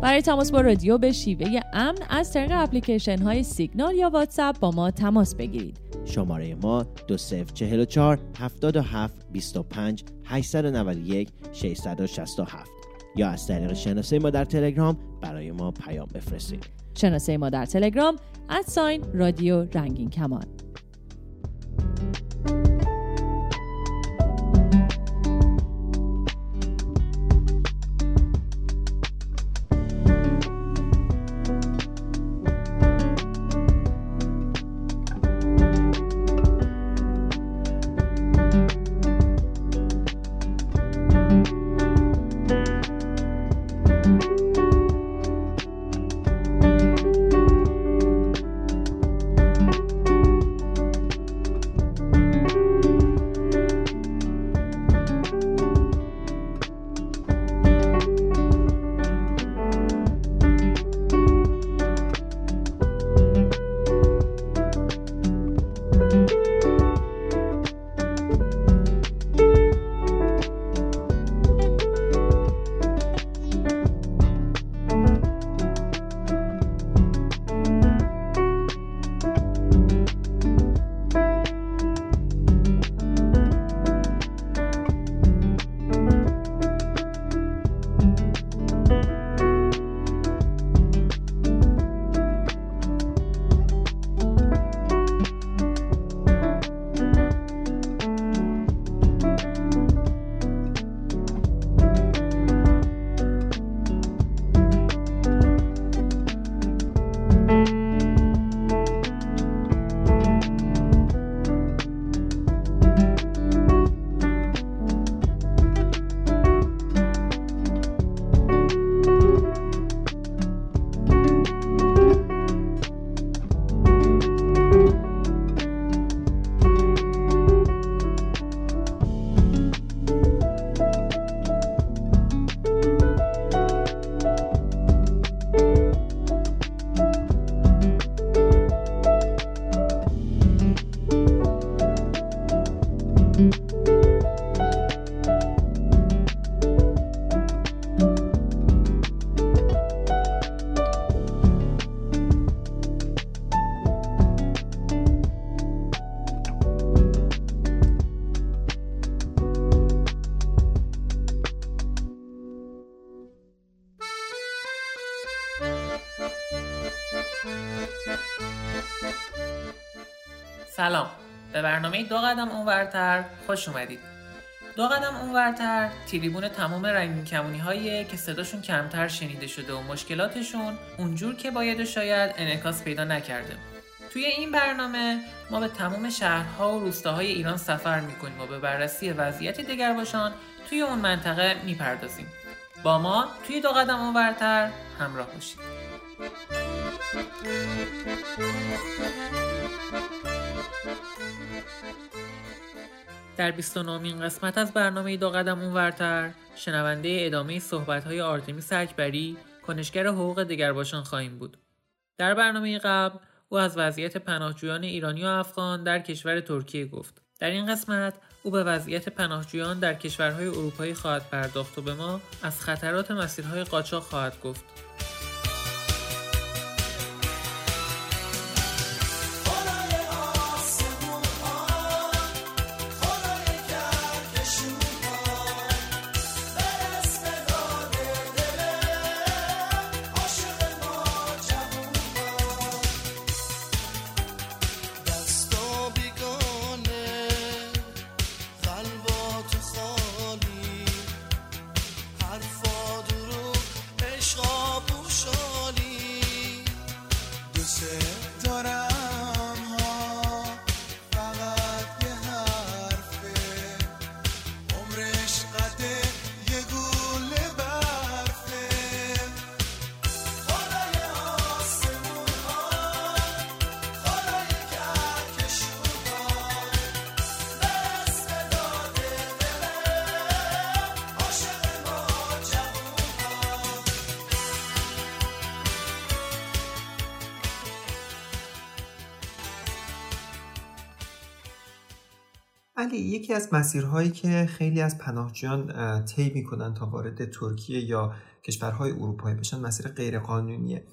برای تماس با رادیو به شیوه امن از طریق اپلیکیشن های سیگنال یا واتساپ با ما تماس بگیرید. شماره ما 2044 77 25 891 667 یا از طریق شناسه ما در تلگرام برای ما پیام بفرستید. شناسه ما در تلگرام @رادیو رنگین کمان. سلام، به برنامه 2 قدم اونورتر خوش اومدید. 2 قدم اونورتر تریبون تمام رنگین کمونی هایی که صداشون کمتر شنیده شده و مشکلاتشون اونجور که باید و شاید انعکاس پیدا نکرده. توی این برنامه ما به تمام شهرها و روستاهای ایران سفر میکنیم و به بررسی وضعیت دگرباشان توی اون منطقه میپردازیم. با ما توی 2 قدم اونورتر همراه باشید. در 29مین قسمت از برنامه 2 قدم اونورتر شنونده ادامه صحبت‌های آرتمیس اکبری، کنشگر حقوق دگرباشان خواهیم بود. در برنامه قبل او از وضعیت پناهجویان ایرانی و افغان در کشور ترکیه گفت. در این قسمت او به وضعیت پناهجویان در کشورهای اروپایی خواهد پرداخت و به ما از خطرات مسیرهای قاچاق خواهد گفت. علی، یکی از مسیرهایی که خیلی از پناهجویان طی می‌کنن تا وارد ترکیه یا کشورهای اروپایی بشن مسیر غیرقانونیه.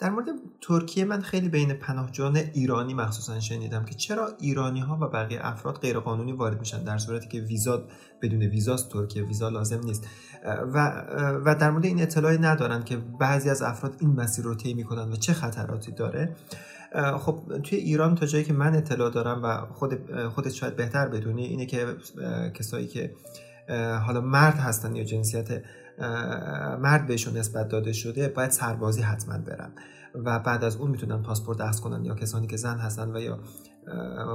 در مورد ترکیه من خیلی بین پناهجویان ایرانی مخصوصا شنیدم که چرا ایرانی‌ها و بقیه افراد غیرقانونی وارد میشن در صورتی که ویزا بدون ویزاست، ترکیه ویزا لازم نیست و در مورد این اطلاعی ندارن که بعضی از افراد این مسیر رو طی می‌کنن و چه خطراتی داره. خب توی ایران تا جایی که من اطلاع دارم و خودت شاید بهتر بدونی اینه که کسایی که حالا مرد هستن یا جنسیت مرد بهشون نسبت داده شده باید سربازی حتما برن و بعد از اون میتونن پاسپورت اخذ کنن، یا کسانی که زن هستن و یا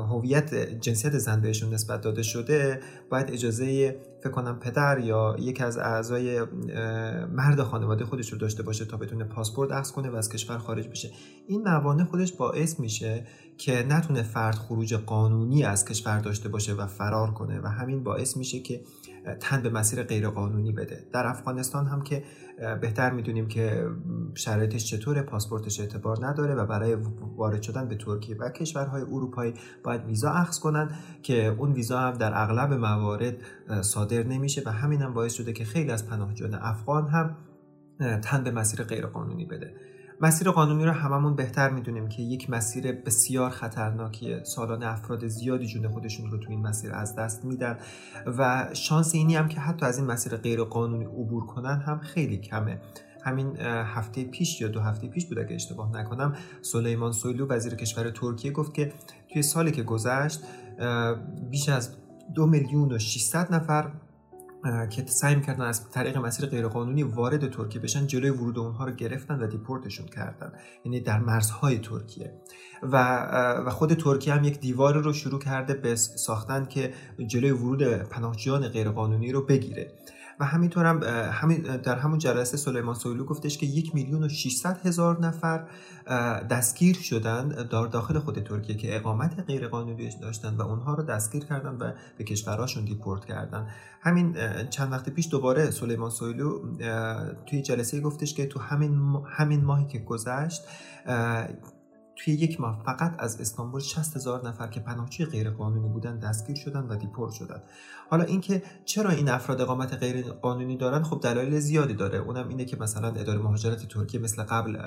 هویت جنسیت زن بهشون نسبت داده شده باید اجازه فکر کنم پدر یا یکی از اعضای مرد خانواده خودش رو داشته باشه تا بتونه پاسپورت اخذ کنه و از کشور خارج بشه. این موانع خودش باعث میشه که نتونه فرد خروج قانونی از کشور داشته باشه و فرار کنه و همین باعث میشه که تن به مسیر غیرقانونی بده. در افغانستان هم که بهتر میدونیم که شرایطش چطوره، پاسپورتش اعتبار نداره و برای وارد شدن به ترکیه و کشورهای اروپایی باید ویزا اخذ کنن که اون ویزا هم در اغلب موارد صادر نمیشه و همین هم باعث شده که خیلی از پناهجویان افغان هم تن به مسیر غیرقانونی بده. مسیر قانونی رو هممون بهتر میدونیم که یک مسیر بسیار خطرناکیه. سالانه افراد زیادی جون خودشون رو تو این مسیر از دست میدن و شانس اینی هم که حتی از این مسیر غیر قانونی عبور کنن هم خیلی کمه. همین هفته پیش یا دو هفته پیش بود اگه اشتباه نکنم، سلیمان سویلو وزیر کشور ترکیه گفت که توی سالی که گذشت بیش از 2,600,000 نفر که سعی می‌کردن از طریق مسیر غیرقانونی وارد ترکیه بشن جلوی ورود اونها رو گرفتن و دیپورتشون کردن، یعنی در مرزهای ترکیه. و خود ترکیه هم یک دیوار رو شروع کرده به ساختن که جلوی ورود پناهجویان غیرقانونی رو بگیره و همینطور هم در همون جلسه سلیمان سویلو گفتش که 1,600,000 نفر دستگیر شدند در داخل خود ترکیه که اقامت غیرقانونی داشتن و اونها رو دستگیر کردن و به کشوراشون دیپورت کردن. همین چند وقت پیش دوباره سلیمان سویلو توی جلسه گفتش که تو همین ماهی که گذشت توی یک ماه فقط از استانبول 60,000 نفر که پناهجوی غیرقانونی بودن دستگیر شدن و دیپورت شدن. حالا اینکه چرا این افراد اقامت غیرقانونی دارن خب دلایل زیادی داره. اونم اینه که مثلا اداره مهاجرت ترکیه مثل قبل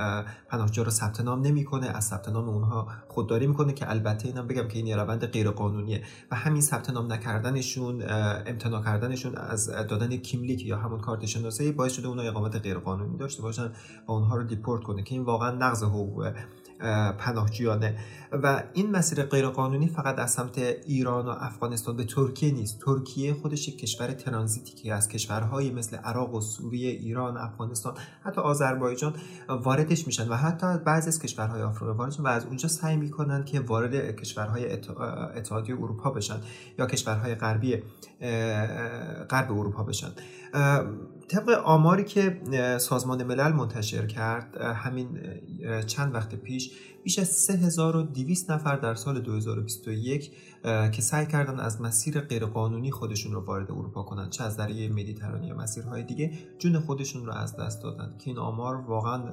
پناهجو رو ثبت نام نمیکنه، از ثبت نام اونها خودداری میکنه که البته اینم بگم که این روند غیرقانونیه و همین ثبت نام نکردنشون، امتناع کردنشون از دادن کیملیک یا همون کارت شناسایی باعث شده اونها اقامت غیرقانونی داشته باشن و اونها رو دیپورت کنه که این واقعا نقض حقوق پناهجویانه. و این مسیر غیرقانونی فقط از سمت ایران و افغانستان به ترکیه نیست. ترکیه خودش یک کشور ترانزیتی که از کشورهای مثل عراق و سوریه، ایران، افغانستان، حتی آذربایجان واردش میشن و حتی بعضی از کشورهای آفریقایی واردش و از اونجا سعی میکنن که وارد کشورهای اتحادیه اروپا بشن یا کشورهای غرب اروپا بشن. طبق آماری که سازمان ملل منتشر کرد همین چند وقت پیش بیش از 3,200 نفر در سال 2021 که سعی کردن از مسیر غیرقانونی خودشون رو وارد اروپا کنن، چه از دریای مدیترانه یا مسیرهای دیگه، جون خودشون رو از دست دادن که این آمار واقعا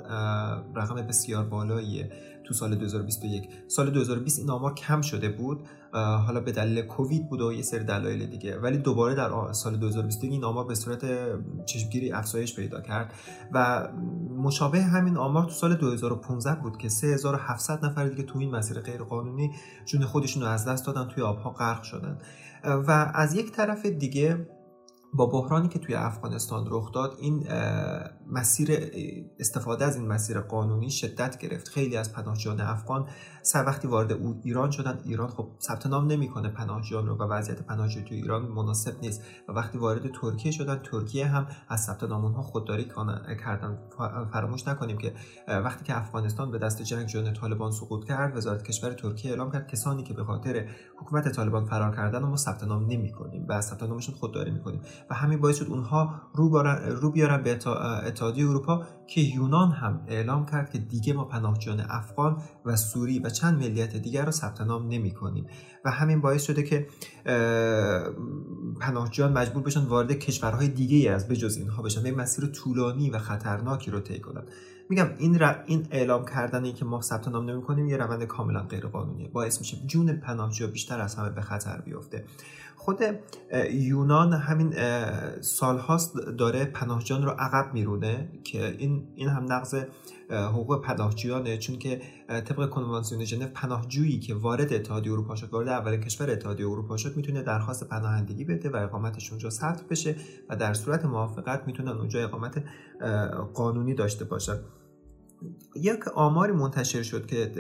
رقم بسیار بالاییه. تو سال 2021 سال 2020 این آمار کم شده بود، حالا به دلیل کووید بود و یه سری دلایل دیگه، ولی دوباره در سال 2020 این آمار به صورت چشمگیری افزایش پیدا کرد و مشابه همین آمار تو سال 2015 بود که 3,700 نفر دیگه تو این مسیر غیرقانونی جون خودشون رو از دست دادن، توی آبها غرق شدن. و از یک طرف دیگه با بحرانی که توی افغانستان رخ داد این مسیر استفاده از این مسیر قانونی شدت گرفت. خیلی از پناهجویان افغان سر وقتی وارد ایران شدن، ایران خب ثبت نام نمیکنه پناهجویان رو و وضعیت پناهجویی توی ایران مناسب نیست و وقتی وارد ترکیه شدن، ترکیه هم از ثبت نام اونها خودداری کردن. فراموش نکنیم که وقتی که افغانستان به دست جنگ جون طالبان سقوط کرد، وزارت کشور ترکیه اعلام کرد کسانی که به خاطر حکومت طالبان فرار کردن ما ثبت نام نمیکنیم و از ثبت نامشون خودداری میکنیم و همین باعث شد اونها رو بیارن به اتحادیه اروپا که یونان هم اعلام کرد که دیگه ما پناهجویان افغان و سوری و چند ملیت دیگر رو ثبت نام نمی‌کنیم و همین باعث شده که پناهجویان مجبور بشن وارد کشورهای دیگه‌ای از بجز اینها بشن و این مسیر طولانی و خطرناکی رو طی کنن. میگم این اعلام کردن این که ما ثبت نام نمی‌کنیم یه روند کاملا غیرقانونیه، باعث میشه جون پناهجو بیشتر از همه به خطر بیفته. خود یونان همین سالهاست داره پناهجویان رو عقب میرونه که این هم نقض حقوق پناهجویانه، چون که طبق کنوانسیون ژنو پناهجویی که وارد اتحادیه اروپا شد، وارد اولین کشور اتحادیه اروپا شد، میتونه درخواست پناهندگی بده و اقامتش اونجا ثبت بشه و در صورت موافقت میتونن اونجا اقامت قانونی داشته باشن. یک آماری منتشر شد که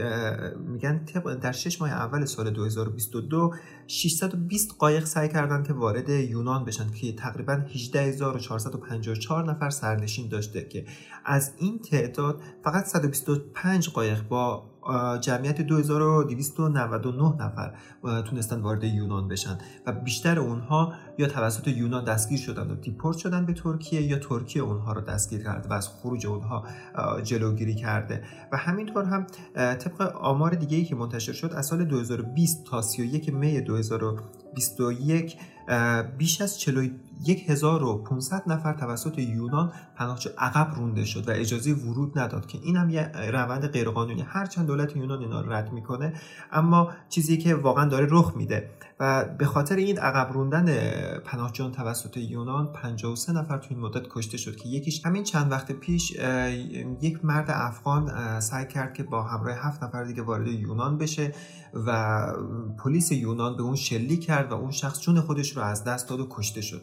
میگن در 6 ماه اول سال 2022 620 قایق سعی کردن که وارد یونان بشن که تقریبا 18454 نفر سرنشین داشته، که از این تعداد فقط 125 قایق با جمعیت 2299 نفر تونستن وارد یونان بشن و بیشتر اونها یا توسط یونان دستگیر شدن و دیپورت شدن به ترکیه یا ترکیه اونها رو دستگیر کرده و از خروج اونها جلوگیری کرده. و همینطور هم طبق آمار دیگه‌ای که منتشر شد از سال 2020 تا 31 می 2021 بیش از 41500 نفر توسط یونان پناهجو عقب رونده شد و اجازه ورود نداد، که این هم یه روند غیرقانونی، هرچند دولت یونان اینا رد میکنه اما چیزی که واقعا داره رخ میده. و به خاطر این عقب روندن پناهجویان توسط یونان 53 نفر تو این مدت کشته شد، که یکیش همین چند وقت پیش یک مرد افغان سعی کرد که با همراه 7 نفر دیگه وارد یونان بشه و پلیس یونان به اون شلیک کرد و اون شخص جون خودش رو از دست داد و کشته شد.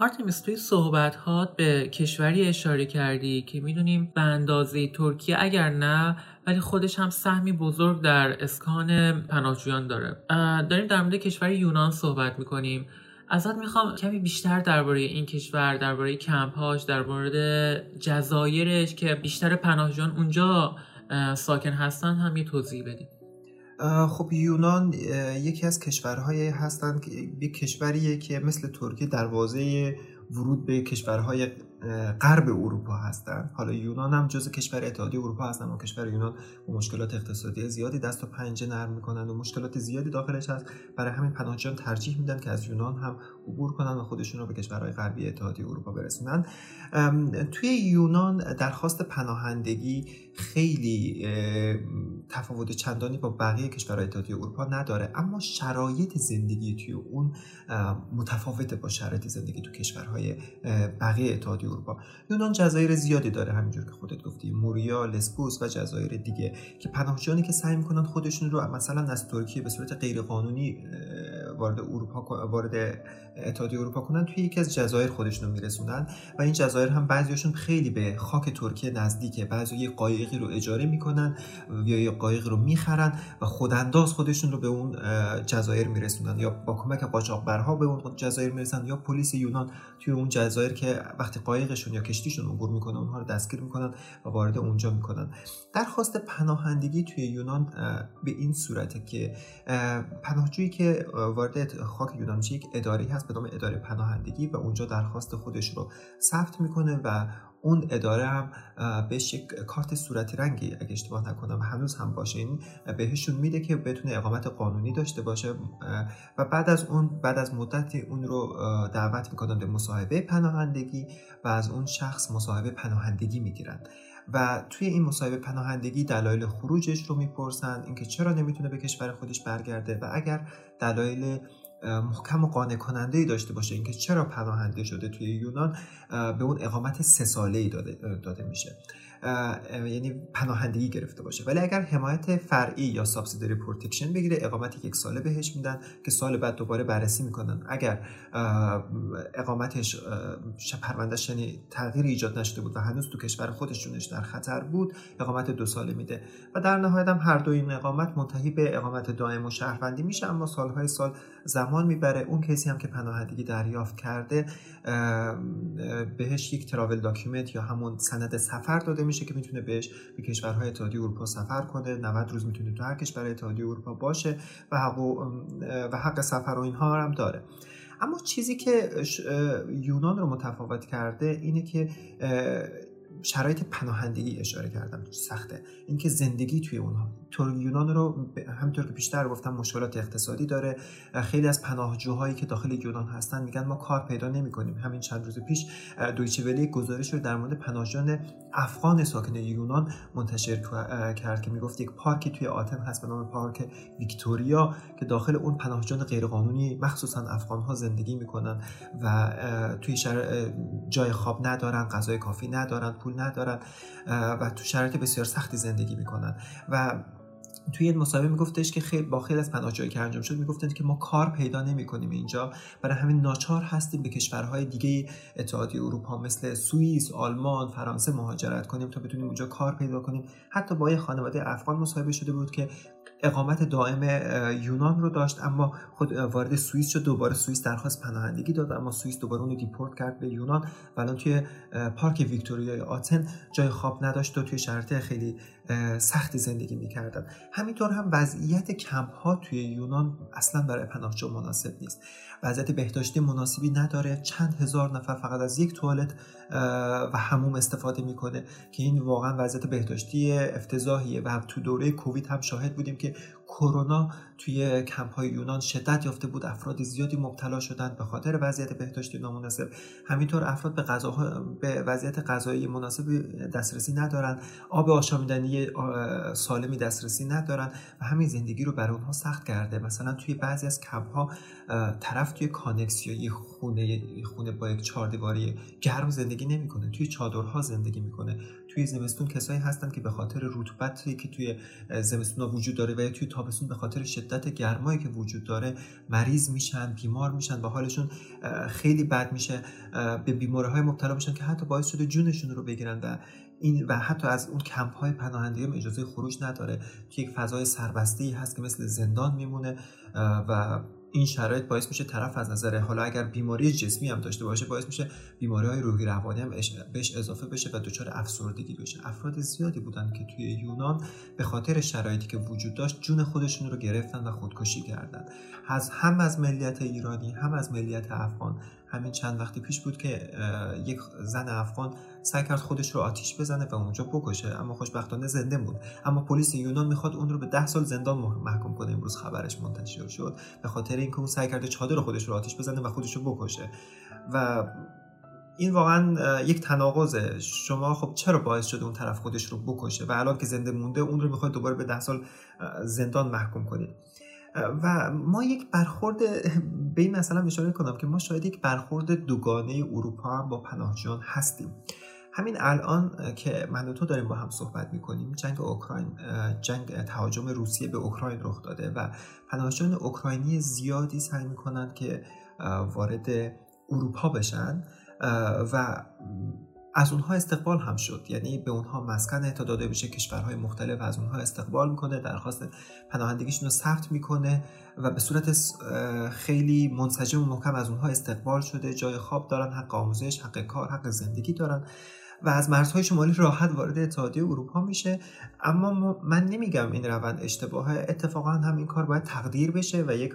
آرتمیس، توی صحبت‌هات به کشوری اشاره کردی که می‌دونیم به اندازه ترکیه اگر نه ولی خودش هم سهمی بزرگ در اسکان پناهجویان داره. داریم در مورد کشور یونان صحبت می‌کنیم. ازت میخوام کمی بیشتر درباره این کشور، درباره کمپ‌هاش، درباره جزایرش که بیشتر پناهجویان اونجا ساکن هستن هم یه توضیح بدی. خب یونان یکی از کشورهایی هستن که یک کشوریه که مثل ترکیه دروازه ورود به کشورهای غرب اروپا هستن. حالا یونان هم جزء کشور اتحادیه اروپا هستن و کشور یونان با مشکلات اقتصادی زیادی دست و پنجه نرم میکنن و مشکلات زیادی داخلش هست، برای همین پناهجویان ترجیح میدن که از یونان هم عبور کنن و خودشون رو به کشورهای غربی اتحادیه اروپا برسونن. توی یونان درخواست پناهندگی خیلی تفاوت چندانی با بقیه کشورهای اتحادیه اروپا نداره، اما شرایط زندگی توی اون متفاوته با شرایط زندگی تو کشورهای بقیه اتحادیه اروپا. یونان جزایر زیادی داره، همینجور که خودت گفتی، موریا، لسبوس و جزایر دیگه، که پناهجویانی که سعی میکنن خودشون رو مثلا از ترکیه به صورت غیرقانونی وارد اتحادیه اروپا کنن توی یکی از جزایر خودشون رو میرسونن و این جزایر هم بعضیاشون خیلی به خاک ترکیه نزدیکه، بعضی یه قایقی رو اجاره میکنن یا یه قایق رو میخرن و خودانداز خودشون رو به اون جزایر میرسونن یا با کمک قاچاقبرها به اون جزایر میرسن یا پلیس یونان توی اون جزایر که وقتی قایقشون یا کشتیشون عبور میکنه اونها رو دستگیر میکنن و وارد اونجا میکنن. درخواست پناهندگی توی یونان به این صورته که پناهجویی که وارد خاک یونان میشه یک اداره هست به نام اداره پناهندگی و اونجا درخواست خودش رو ثبت میکنه و اون اداره هم بهش یک کارت صورتی رنگی اگه اشتباه نکنم هنوز هم باشه این بهشون میده که بتونه اقامت قانونی داشته باشه و بعد از مدتی اون رو دعوت میکنن به مصاحبه پناهندگی و از اون شخص مصاحبه پناهندگی میگیرن و توی این مصاحبه پناهندگی دلایل خروجش رو میپرسن، اینکه چرا نمیتونه به کشور خودش برگرده و اگر دلایل محکم و قانع کننده‌ای داشته باشه اینکه چرا پناهنده شده توی یونان به اون اقامت 3 ساله‌ای داده میشه، یعنی پناهندگی گرفته باشه. ولی اگر حمایت فرعی یا سابسیدری پروتکشن بگیره اقامت 1 ساله بهش میدن که سال بعد دوباره بررسی میکنن، اگر اقامتش پروندهش یعنی تغییری ایجاد نشده بود و هنوز تو کشور خودشونش در خطر بود اقامت 2 ساله میده و در نهایت هم هر دو این اقامت منتهی به اقامت دائم و شهروندی میشه، اما سالهای سال زمان میبره. اون کسی هم که پناهندگی دریافت کرده بهش یک تراول داکیومنت یا همون سند سفر داده میشه که میتونه بهش به کشورهای اتحادیه اروپا سفر کنه، 90 روز میتونه تو هر کشور اتحادیه اروپا باشه و حق سفر و اینها هم داره. اما چیزی که یونان رو متفاوت کرده اینه که شرایط پناهندگی اشاره کردم، سخته. اینکه زندگی توی اونها، یونان رو همونطور که پیشتر گفتم مشکلات اقتصادی داره. خیلی از پناهجوهایی که داخل یونان هستن میگن ما کار پیدا نمی‌کنیم. همین چند روز پیش دویچه وله گزارش رو در مورد پناهجویان افغان ساکن یونان منتشر کرد که میگفت یک پارکی توی آتن هست به نام پارک ویکتوریا که داخل اون پناهجویان غیرقانونی مخصوصا افغان‌ها زندگی می‌کنن و توی جای خواب ندارن، غذای کافی ندارن، پول ندارن و تو شرایط بسیار سختی زندگی میکنن. و توی این مصاحبه میگفتش که خیلی از پناهجویی که انجام شد میگفتن که ما کار پیدا نمیکنیم اینجا، برای همین ناچار هستیم به کشورهای دیگه اتحادیه اروپا مثل سوئیس، آلمان، فرانسه مهاجرت کنیم تا بتونیم اونجا کار پیدا کنیم. حتی با یه خانواده افغان مصاحبه شده بود که اقامت دائم یونان رو داشت اما خود وارد سوئیس شد، دوباره سوئیس درخواست پناهندگی داد اما سوئیس دوباره اون رو دیپورت کرد به یونان و الان توی پارک ویکتوریا آتن جای خواب نداشت و توی شرایط خیلی سختی زندگی می‌کردن. همینطور هم وضعیت کمپ‌ها توی یونان اصلا برای پناهجو مناسب نیست، وضعیت بهداشتی مناسبی نداره، چند هزار نفر فقط از یک توالت و حموم استفاده میکنه که این واقعا وضعیت بهداشتی افتضاحیه و تو دوره کووید هم شاهد بودیم که کرونا توی کمپ‌های یونان شدت یافته بود، افراد زیادی مبتلا شدند به خاطر وضعیت بهداشتی نامناسب. همینطور افراد به وضعیت غذایی مناسب دسترسی ندارن، آب آشامیدنی سالمی دسترسی ندارن و همین زندگی رو برای اونها سخت کرده. مثلا توی بعضی از کمپ‌ها طرف توی کانکس یا خونه با یک چهاردیواری گرم زندگی نمی‌کنه، توی چادرها زندگی می‌کنه. توی زمستون کسایی هستن که به خاطر رطوبتی که توی زمستونا وجود داره و یا توی تابستون به خاطر شدت گرمایی که وجود داره مریض میشن، بیمار میشن و حالشون خیلی بد میشه، به بیماری‌های مبتلا میشن که حتی باعث شده جونشون رو بگیرن و این و حتی از اون کمپ‌های پناهندگی هم اجازه خروج نداره. توی یک فضای سربستی هست که مثل زندان میمونه و این شرایط باعث میشه طرف از نظر حالا اگر بیماری جسمی هم داشته باشه باعث میشه بیماری‌های روحی روانی هم بهش اضافه بشه و دچار افسردگی بشه. افراد زیادی بودن که توی یونان به خاطر شرایطی که وجود داشت جون خودشون رو گرفتن و خودکشی کردن. هم از ملیت ایرانی هم از ملیت افغان. همین چند وقت پیش بود که یک زن افغان سعی کرد خودش رو آتیش بزنه و اونجا بکشه اما خوشبختانه زنده بود. اما پلیس یونان میخواد اون رو به 10 سال زندان محکوم کنه. امروز خبرش منتشر شد به خاطر اینکه اون سعی کرده چادر خودش رو آتیش بزنه و خودش رو بکشه و این واقعا یک تناقضه. شما خب چرا باعث شده اون طرف خودش رو بکشه و الان که زنده مونده اون رو میخواد دوباره به 10 سال زندان محکوم کنید؟ و ما یک برخورد به این مسئله اشاره کنم که ما شاید یک برخورد دوگانه اروپا هم با پناهجویان هستیم. همین الان که من و تو داریم با هم صحبت میکنیم جنگ تهاجم روسیه به اوکراین رخ داده و پناهجویان اوکراینی زیادی سعی میکنن که وارد اروپا بشن و از اونها استقبال هم شد، یعنی به اونها مسکن اعطا داده میشه، کشورهای مختلف از اونها استقبال میکنه، درخواست پناهندگیشون رو ثبت میکنه و به صورت خیلی منسجم و محکم از اونها استقبال شده، جای خواب دارن، حق آموزش، حق کار، حق زندگی دارن و از مرزهای شمالی راحت وارد اتحادیه اروپا میشه. اما من نمیگم این روند اشتباهه، اتفاقا هم این کار باید تقدیر بشه و یک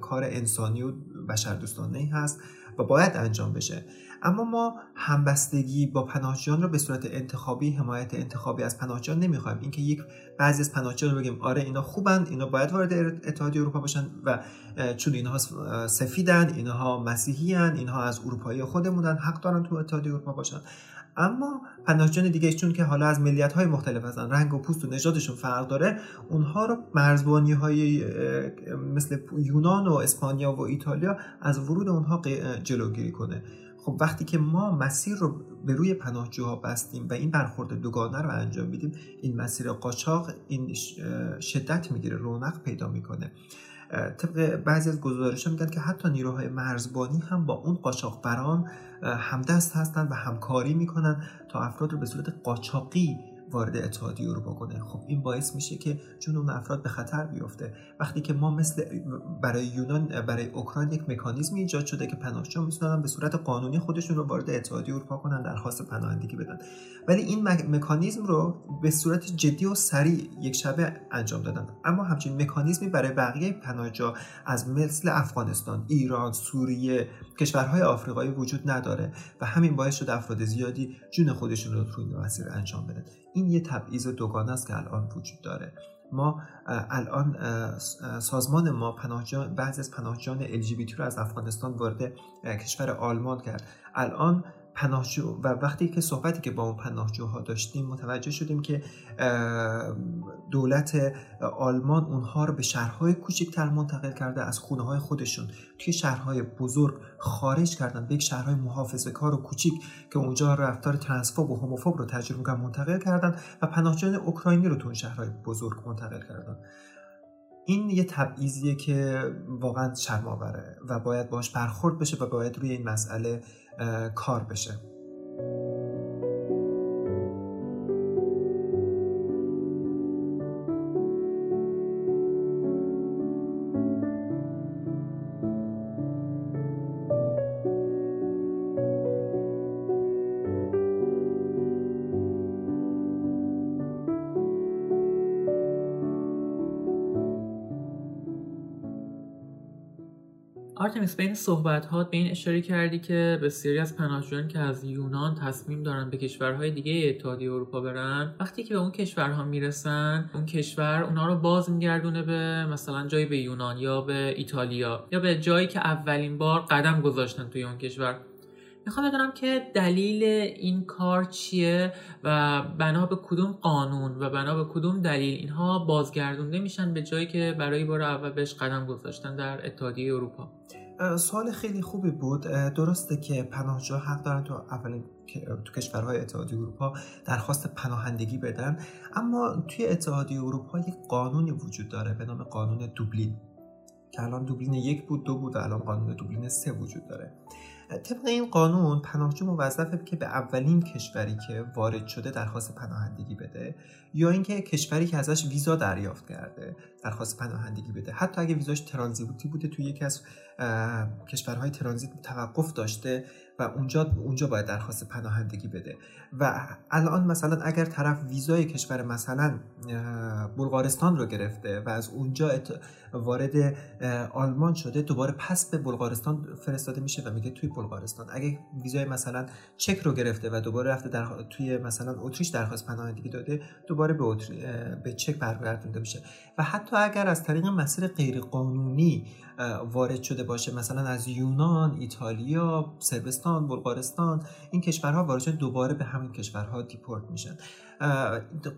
کار انسانی و بشردوستانه هست و باید انجام بشه. اما ما همبستگی با پناهجویان رو به صورت انتخابی، حمایت انتخابی از پناهجویان نمیخوایم. اینکه یک بعضی از پناهجویان رو بگیم آره اینا خوبن، اینا باید وارد اتحادیه اروپا بشن و چون اینها سفیدن، اینها مسیحیان، اینها از اروپایی خودمونن، حق دارن تو اتحادیه اروپا باشن. اما پناهجویان دیگه چون که حالا از ملیت‌های مختلف هستن، رنگ و پوست و نژادشون فرق داره، اونها رو مرزبانی‌های مثل یونان و اسپانیا و ایتالیا از ورود اونها جلوگیری کنه. خب وقتی که ما مسیر رو به روی پناهجوها بستیم و این برخورد دوگانه رو انجام میدیم، این مسیر قاچاق این شدت میگیره، رونق پیدا میکنه. طبق بعضی از گزارش‌ها میگن که حتی نیروهای مرزبانی هم با اون قاچاقبران همدست هستن و همکاری میکنن تا افراد رو به صورت قاچاقی وارد اتحادیه اروپا کنه. خب این باعث میشه که جنون افراد به خطر بیفته. وقتی که ما مثل برای یونان، برای اوکراین یک مکانیزمی ایجاد شده که پناهجویان میتونن به صورت قانونی خودشون رو وارد اتحادیه اروپا کنن، درخواست پناهندگی بدن، ولی این مکانیزم رو به صورت جدی و سریع یک شبه انجام دادن. اما همچین مکانیزمی برای بقیه پناهجوها از مثل افغانستان، ایران، سوریه، کشورهای آفریقایی وجود نداره و همین باعث شد افراد زیادی جون خودشون رو توی این مسیر انجام بدن. این یه تبعیض دوگانه است که الان وجود داره. ما الان سازمان ما بعضی از پناهجویان LGBT رو از افغانستان وارد کشور آلمان کرد. الان پناهجو و وقتی که صحبتی که با اون پناهجوها داشتیم متوجه شدیم که دولت آلمان اونها رو به شهرهای کوچکتر منتقل کرده، از خونه‌های خودشون توی شهرهای بزرگ خارج کردن به یک شهرهای محافظه‌کار و کوچیک که اونجا رفتار ترنسفوب و هوموفوب رو تجربه کردن منتقل کردن و پناهجویان اوکراینی رو تو اون شهرهای بزرگ منتقل کردن. این یه تبعیضیه که واقعا شرم‌آوره و باید باهاش برخورد بشه و باید روی این مسئله کار بشه. آرتمیس، به این صحبت‌هات به این اشاره کردی که بسیاری از پناهجویان که از یونان تصمیم دارن به کشورهای دیگه اتحادیه اروپا برن، وقتی که به اون کشورها میرسن، اون کشور اونا رو باز میگردونه به مثلا جایی به یونان یا به ایتالیا یا به جایی که اولین بار قدم گذاشتن توی اون کشور. میخوام بدونم که دلیل این کار چیه و بنا به کدوم قانون و بنا به کدوم دلیل اینها بازگردونده میشن به جایی که برای بار اول بهش قدم گذاشتن در اتحادیه اروپا. سوال خیلی خوبی بود. درسته که پناهجوها حق دارن تو کشورهای اتحادیه اروپا درخواست پناهندگی بدن، اما توی اتحادیه اروپا یک قانونی وجود داره به نام قانون دوبلین که الان دوبلین 1 بود، 2 بود و الان قانون دوبلین 3 وجود داره. طبق این قانون پناهجو موظفه که به اولین کشوری که وارد شده درخواست پناهندگی بده یا اینکه کشوری که ازش ویزا دریافت کرده درخواست پناهندگی بده، حتی اگه ویزاش ترانزیتی بوده توی یکی از کشورهای ترانزیت توقف داشته و اونجا باید درخواست پناهندگی بده. و الان مثلا اگر طرف ویزای کشور مثلا بلغارستان رو گرفته و از اونجا وارد آلمان شده، دوباره پس به بلغارستان فرستاده میشه و میگه توی بلغارستان. اگه ویزای مثلا چک رو گرفته و دوباره رفته توی مثلا اتریش درخواست پناهندگی داده، دوباره به چک برگردونده میشه. و حتی اگر از طریق مسیر غیرقانونی وارد شده باشه، مثلا از یونان، ایتالیا، صربستان، بلغارستان، این کشورها وارد شده دوباره به همین کشورها دیپورت میشن.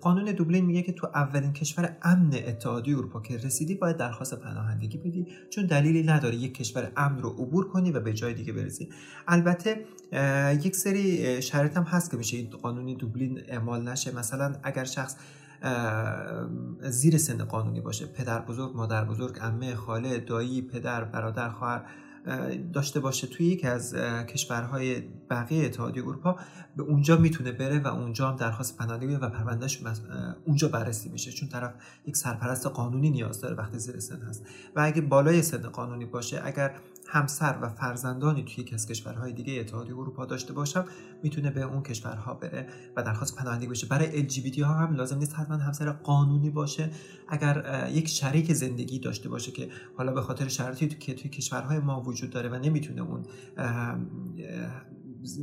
قانون دوبلین میگه که تو اولین کشور امن اتحادیه اروپا که رسیدی باید درخواست پناهندگی بدی، چون دلیلی نداره یک کشور امن رو عبور کنی و به جای دیگه برسی. البته یک سری شرایط هم هست که میشه این قانون دوبلین اعمال نشه. مثلا اگر شخص زیر سن قانونی باشه، پدر بزرگ، مادر بزرگ، عمه، خاله، دایی، پدر، برادر، خواهر داشته باشه توی یکی از کشورهای بقیه اتحادیه اروپا، به اونجا میتونه بره و اونجا هم درخواست پناهندگی و پروندهش اونجا بررسی میشه، چون طرف یک سرپرست قانونی نیاز داره وقتی زیر سن هست. و اگه بالای سن قانونی باشه، اگر همسر و فرزندانی توی یکی از کشورهای دیگه اتحادیه اروپا داشته باشم، میتونه به اون کشورها بره و درخواست پناهندگی بشه. برای LGBT ها هم لازم نیست حتما همسر قانونی باشه. اگر یک شریک زندگی داشته باشه که حالا به خاطر شرایطی که توی کشورهای ما وجود داره و نمیتونه اون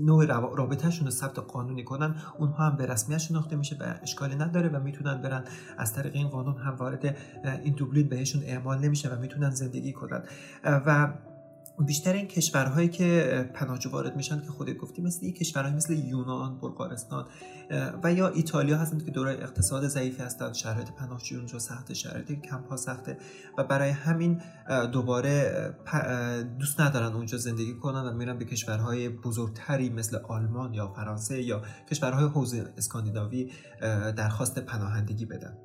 نوع رابطهشون رو ثبت قانونی کنن، اونها هم به رسمیت شناخته میشه و اشکالی نداره و میتونن برن. از طریق این قانون هم وارد این دوبلین بهشون اعمال نمیشه و میتونن زندگی کنن. و بیشتر این کشورهایی که پناهجو وارد میشن که خودت گفتی، مثل این کشورهای مثل یونان، بلغارستان و یا ایتالیا هستند که دوره اقتصاد ضعیفی هستند، شرایط پناهجو اونجا سخته، شرایط کمپ‌ها سخته و برای همین دوباره دوست ندارن اونجا زندگی کنن و میرن به کشورهای بزرگتری مثل آلمان یا فرانسه یا کشورهای حوزه اسکاندیناوی درخواست پناهندگی بدن.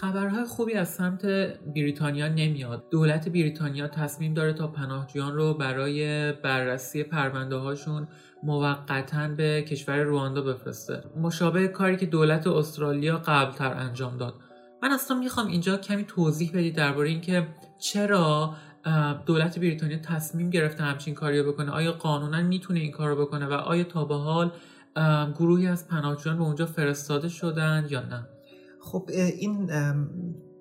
خبرهای خوبی از سمت بریتانیا نمیاد. دولت بریتانیا تصمیم داره تا پناهجویان رو برای بررسی پرونده هاشون موقتاً به کشور رواندا بفرسته. مشابه کاری که دولت استرالیا قبلتر انجام داد. من اصلا میخوام اینجا کمی توضیح بدید درباره اینکه چرا دولت بریتانیا تصمیم گرفته همچین کاری رو بکنه. آیا قانوناً میتونه این کار رو بکنه و آیا تا به حال گروهی از پناهجویان به اونجا فرستاده شدن یا نه؟ خب این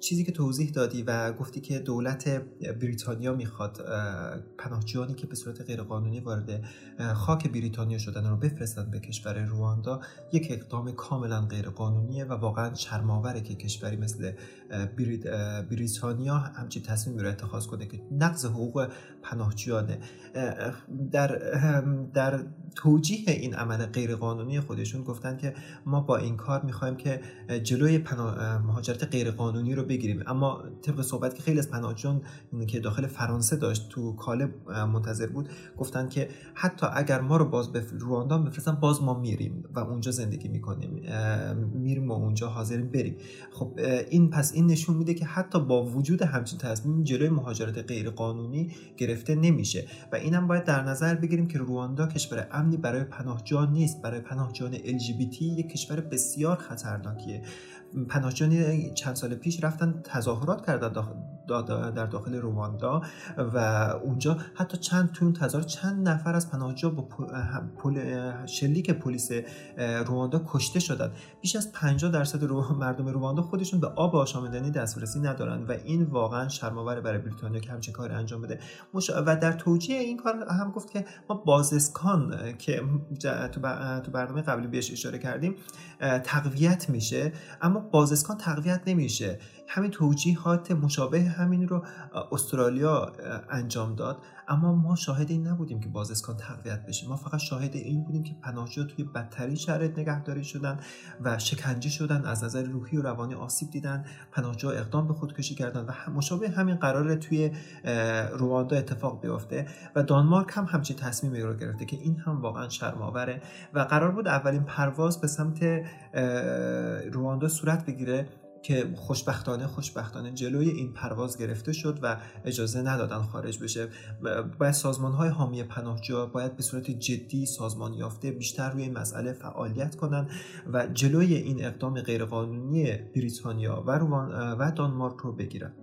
چیزی که توضیح دادی و گفتی که دولت بریتانیا میخواد پناهجویانی که به صورت غیرقانونی وارد خاک بریتانیا شدن رو بفرستند به کشور رواندا یک اقدام کاملا غیرقانونیه و واقعا شرم‌آوره که کشوری مثل بریتانیا همچین تصمیمی رو اتخاذ کنه که نقض حقوق پناهجویانه. در توجیه این عمل غیرقانونی خودشون گفتن که ما با این کار میخوایم که جلوی مهاجرت غیرقانونی رو بگیریم، اما طبق صحبت که خیلی از پناهجویان که داخل فرانسه داشت تو کاله منتظر بود گفتن که حتی اگر ما رو باز به رواندا بفرستن باز ما میریم و اونجا زندگی میکنیم، میریم و اونجا حاضریم بریم. خب این پس این نشون میده که حتی با وجود همچین تصمیم جلوی مهاجرت غیرقانونی گرفته نمیشه و اینم باید در نظر بگیریم که رواندا کشور امنی برای پناهجویان نیست. برای پناهجویان LGBT یک کشور بسیار خطرناکیه. پناهجویان چند سال پیش رفتن تظاهرات کردن در داخل رواندا و اونجا حتی چند نفر از پناهجویان با شلیک پلیس رواندا کشته شدن. بیش از 50% مردم رواندا خودشون به آب آشامیدنی دسترسی ندارن و این واقعا شرم‌آور برای بریتانیا که همچین کاری انجام بده. و در توجیه این کار هم گفت که ما بازسکان که تو برنامه قبلی بهش اشاره کردیم تقویت میشه، اما بازسکان تقویت نمیشه. همین توجیهات مشابه همین رو استرالیا انجام داد، اما ما شاهد این نبودیم که بازسکان تقویت بشه. ما فقط شاهد این بودیم که پناهجویان توی بدترین شرایط نگهداری شدن و شکنجه شدن، از نظر روحی و روانی آسیب دیدن، پناهجویان اقدام به خودکشی کردن و مشابه همین قراره توی رواندا اتفاق بیفته و دانمارک هم همچین تصمیمی رو گرفته که این هم واقعا شرم‌آوره و قرار بود اولین پرواز به سمت رواندا صورت بگیره که خوشبختانه جلوی این پرواز گرفته شد و اجازه ندادن خارج بشه. باید سازمان‌های حامی پناهجویان باید به صورت جدی سازمان یافته بیشتر روی مسئله فعالیت کنند و جلوی این اقدام غیرقانونی بریتانیا و دانمارک رو بگیرن.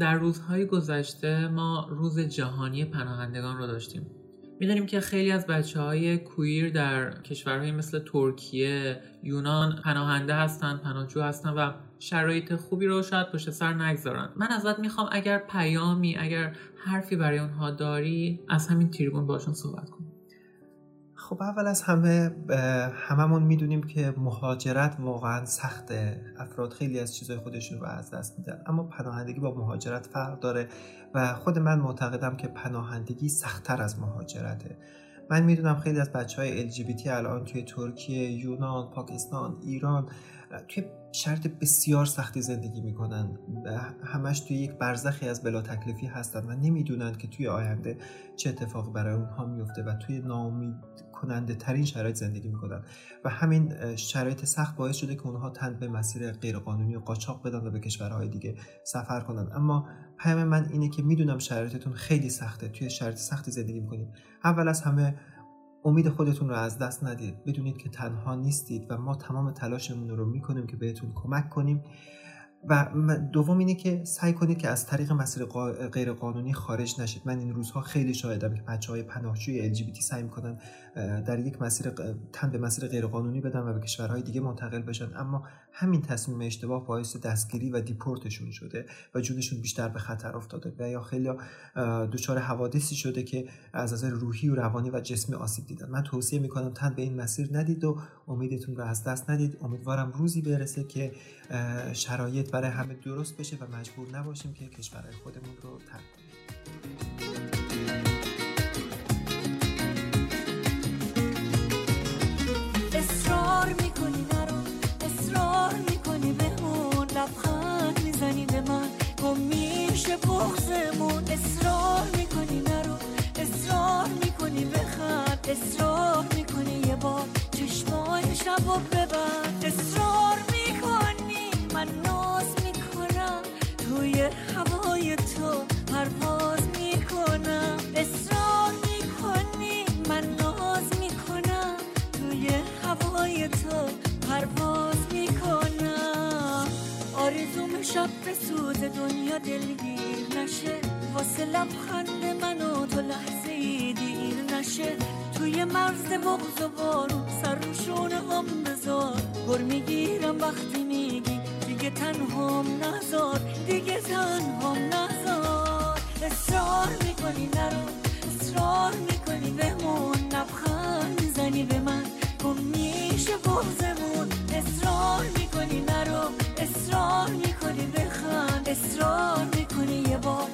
در روزهای گذشته ما روز جهانی پناهندگان رو داشتیم. می‌دونیم که خیلی از بچه‌های کویر در کشورهای مثل ترکیه، یونان پناهنده هستن، پناهجو هستن و شرایط خوبی رو شاید پشت سر نگذارن. من ازت میخوام اگر پیامی، اگر حرفی برای اونها داری، از همین تریبون باشون صحبت کن. خب اول از همه هممون میدونیم که مهاجرت واقعا سخته. افراد خیلی از چیزهای خودشون رو از دست میدن، اما پناهندگی با مهاجرت فرق داره و خود من معتقدم که پناهندگی سخت‌تر از مهاجرته. من میدونم خیلی از بچهای LGBT الان توی ترکیه، یونان، پاکستان، ایران توی شرط بسیار سختی زندگی میکنن. همش توی یک برزخی از بلا تکلیفی هستن و نمیدونن که توی آینده چه اتفاقی برای اونها میفته و توی ناامید کننده ترین شرایط زندگی میکنن و همین شرایط سخت باعث شده که اونها تن به مسیر غیرقانونی و قاچاق بدن و به کشورهای دیگه سفر کنن. اما پیام من اینه که میدونم شرایطتون خیلی سخته، توی شرایط سختی زندگی میکنید. اول از همه امید خودتون رو از دست ندید. بدونید که تنها نیستید و ما تمام تلاشمون رو میکنیم که بهتون کمک کنیم. و دوم اینه که سعی کنید که از طریق مسیر غیرقانونی خارج نشید. من این روزها خیلی شاهدم که بچه‌های پناهجوی LGBT سعی میکنن در یک مسیر تن به مسیر غیرقانونی بدن و به کشورهای دیگه منتقل بشن، اما همین تصمیم اشتباه باعث دستگیری و دیپورتشون شده و جونشون بیشتر به خطر افتاده و یا خیلی دچار حوادثی شده که از نظر روحی و روانی و جسمی آسیب دیدن. من توصیه میکنم تن به این مسیر ندید و امیدتون رو از دست ندید. امیدوارم روزی برسه که شرایط برای همه درست بشه و مجبور نباشیم که کشورهای خودمون رو ترک کنیم. اصرار میکنی نرو، اصرار اصرار میکنی یه بار چشمای شبو ببند اصرار میکنی من ناز میکنم توی هوای تو پرواز میکنم اصرار میکنی من ناز میکنم توی هوای تو پرواز میکنم آرزوم شب بسوزه دنیا دلگیر نشه واسه لبخند منو تو لحظه ای دیر نشه توی مرز بغض و بارو سر رو شونه هم بذار گر میگیرم وقتی میگی دیگه تنهام نذار دیگه تنهام نذار اصرار میکنی نرو اصرار میکنی بهمون نبخند میزنی به من گم میشه بغضمون اصرار میکنی نرو اصرار میکنی بخند اصرار میکنی یه بار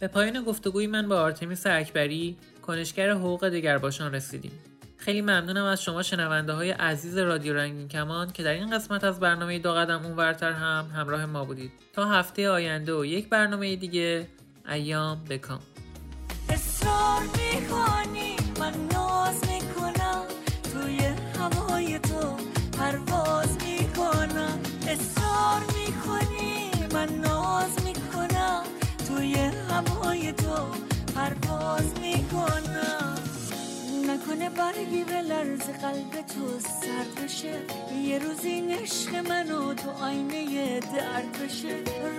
به پایان گفتگوی من با آرتمیس اکبری کنشگر حقوق دگرباشان رسیدیم. خیلی ممنونم از شما شنونده های عزیز رادیو رنگین کمان که در این قسمت از برنامه دو قدم اونورتر هم همراه ما بودید. تا هفته آینده و یک برنامه دیگه ایام بکام. اصرار میکنی من ناز میکنم توی هوای تو پرواز میکنم اصرار میکنی من ناز میکنم توی هوای تو پرواز میکنم نکنه برگی به لرز قلب تو سرد بشه یه روزی عشق منو تو آینه درد بشه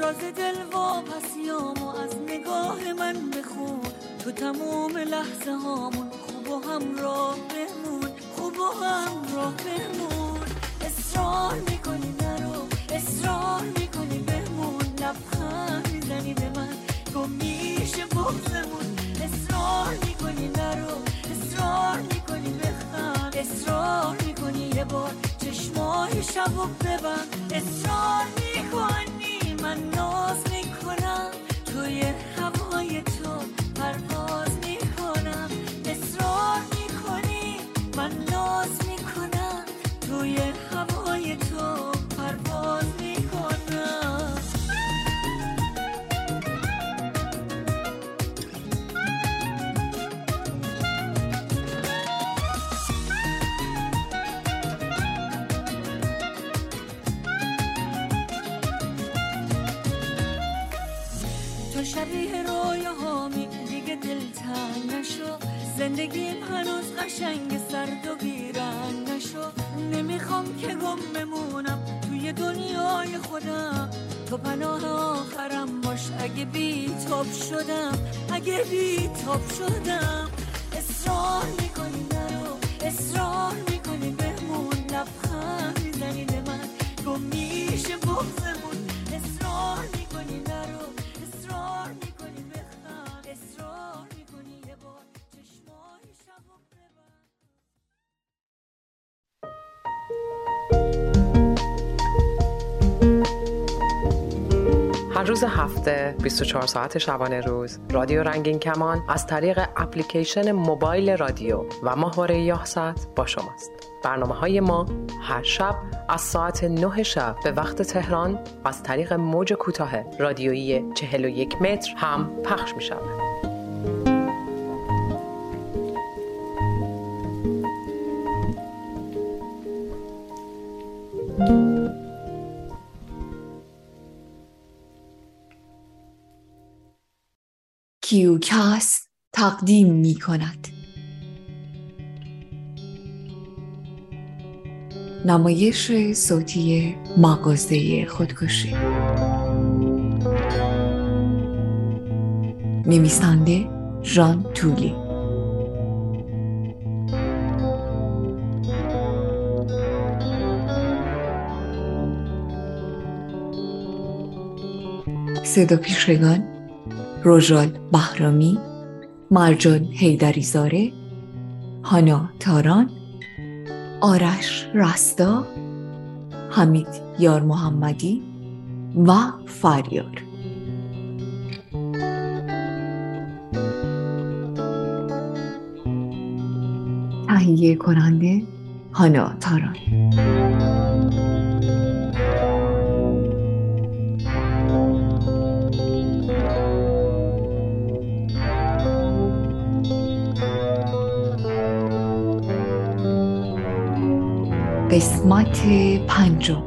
راز دل واپسیامو از نگاه من بخون تو تموم لحظه هامون خوب و همراه بمون خوب و همراه بمون اصرار میکنی نرو اصرار میکنی بهمون لبخند میزنی به من گم میشه بغضمون اصرار میکنی نرو اصرار میکنی بخند اصرار میکنی یه بار چشمای شبو ببند اصرار میکنی من ناز میکنم توی هوای تو پرواز میکنم اصرار میکنی من ناز میکنم توی هوای تو پرواز میکنم تو شبیه رویاهامی دیگه دلتنگ نشو زندگیم هنوز قشنگ سرد و بیرنگ نشو نمیخوام که گم بمونم توی دنیای خودم تو پناه آخرم باش اگه بی تاب شدم اگه بی تاب شدم اصرار میکنی نرو اصرار میکنی بهمون لبخند میزنی به من گم میشه بغضمون اصرار میکنی نرو اصرار میکنی بخند اصرار میکنی یه بار چشمای شبو ببند هر روز هفته 24 ساعت شبانه روز رادیو رنگین کمان از طریق اپلیکیشن موبایل رادیو و ماهواره یاحصت با شماست. برنامه‌های ما هر شب از ساعت 9 شب به وقت تهران از طریق موج کوتاه رادیویی 41 متر هم پخش می‌شود. کیوکاس تقدیم می‌کند. نمایش صوتی مغازه خودکشی. نویسنده ژان تولی. صدا پیشگان روژال بهرامی، مرجان حیدری‌زاده، هانا تاران، آرش رستا، حمید یار محمدی و فریار. تهیه کننده هانا تاران. قسمت پنجم.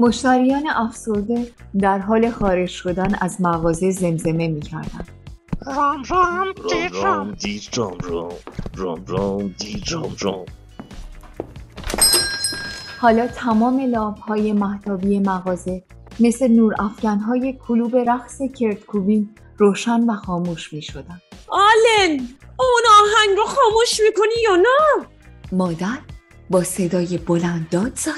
مشتریان افسرده در حال خارج شدن از مغازه زمزمه می‌کردند. رام رام دی رام دی رام رام رام رام دی رام رام. حالا تمام لامپ‌های مهتابی مغازه مثل نورافکن‌های کلوب رقص کردکوبین روشن و خاموش می‌شدند. آلن، اون آهنگ رو خاموش می‌کنی یا نه؟ مادر با صدای بلند داد زد.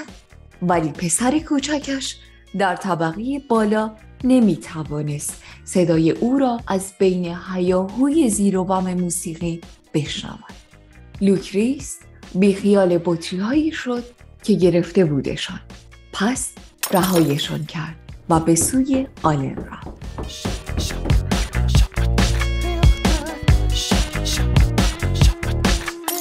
ولی پسر کوچکش در طبقه بالا نمیتوانست صدای او را از بین هیاهوی زیر و بم موسیقی بشنود. لوکریس بیخیال بطری‌هایی شد که گرفته بودشان، پس رهایشان کرد و به سوی آلن رفت.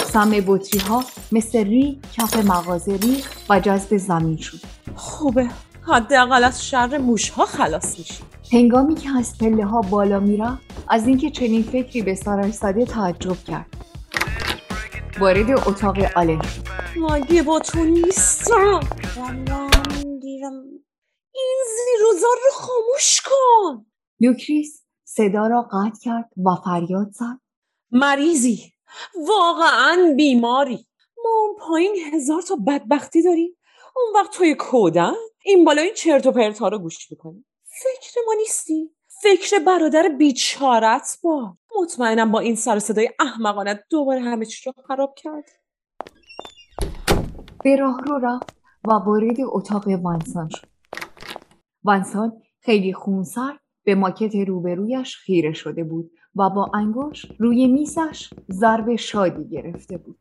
سم بطری‌ها مثل ری کف مغازه ریخت و جذب زمین شد. خوبه، حداقل از شر موش‌ها خلاص میشی. هنگامی که از پله‌ها بالا میرفت، از اینکه چنین فکری به سرش زده تعجب کرد. وارد اتاق آلن شد. مگه با تو نیستم؟ این زیروزار رو خاموش کن. لوکریس صدا را قطع کرد و فریاد زد. مریضی، واقعا بیماری. ما اون پایین 1000 تا بدبختی داریم، اون وقت توی کودن این بالا این چرت و پرتا رو گوش میکنی. فکر ما نیستی، فکر برادر بیچارت. با مطمئنم با این سر و صدای احمقانت دوباره همه چی رو خراب کرد. به راه رو رفت و وارد اتاق وانسان شد. وانسان خیلی خونسرد به ماکت روبرویش خیره شده بود و با انگشت روی میزش ضرب شادی گرفته بود.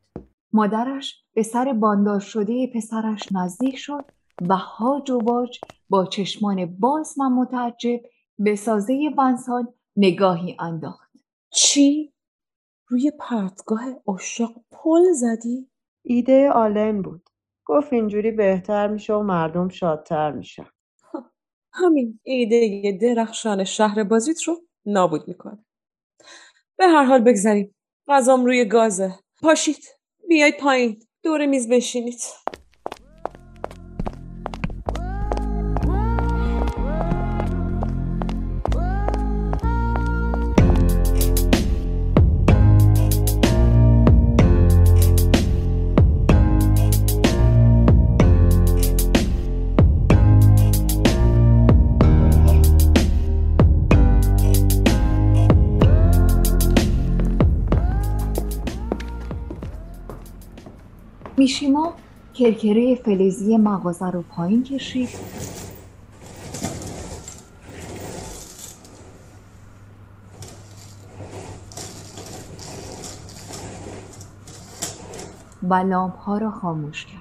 مادرش به سر بانداژ شده پسرش نزدیک شد و هاج و واج با چشمان باز و متعجب به سازه وانسان نگاهی انداخت. چی؟ روی پرتگاه عشاق پل زدی؟ ایده آلن بود. گفت اینجوری بهتر میشه و مردم شادتر میشن. همین ایده درخشان شهر بازیت رو نابود میکنه. به هر حال بگذاریم، غذام روی گازه. پاشید بیایید پایین، دور میز بشینید. میشیما کرکره فلزی مغازه رو پایین کشید و لامپ‌ها را خاموش کرد،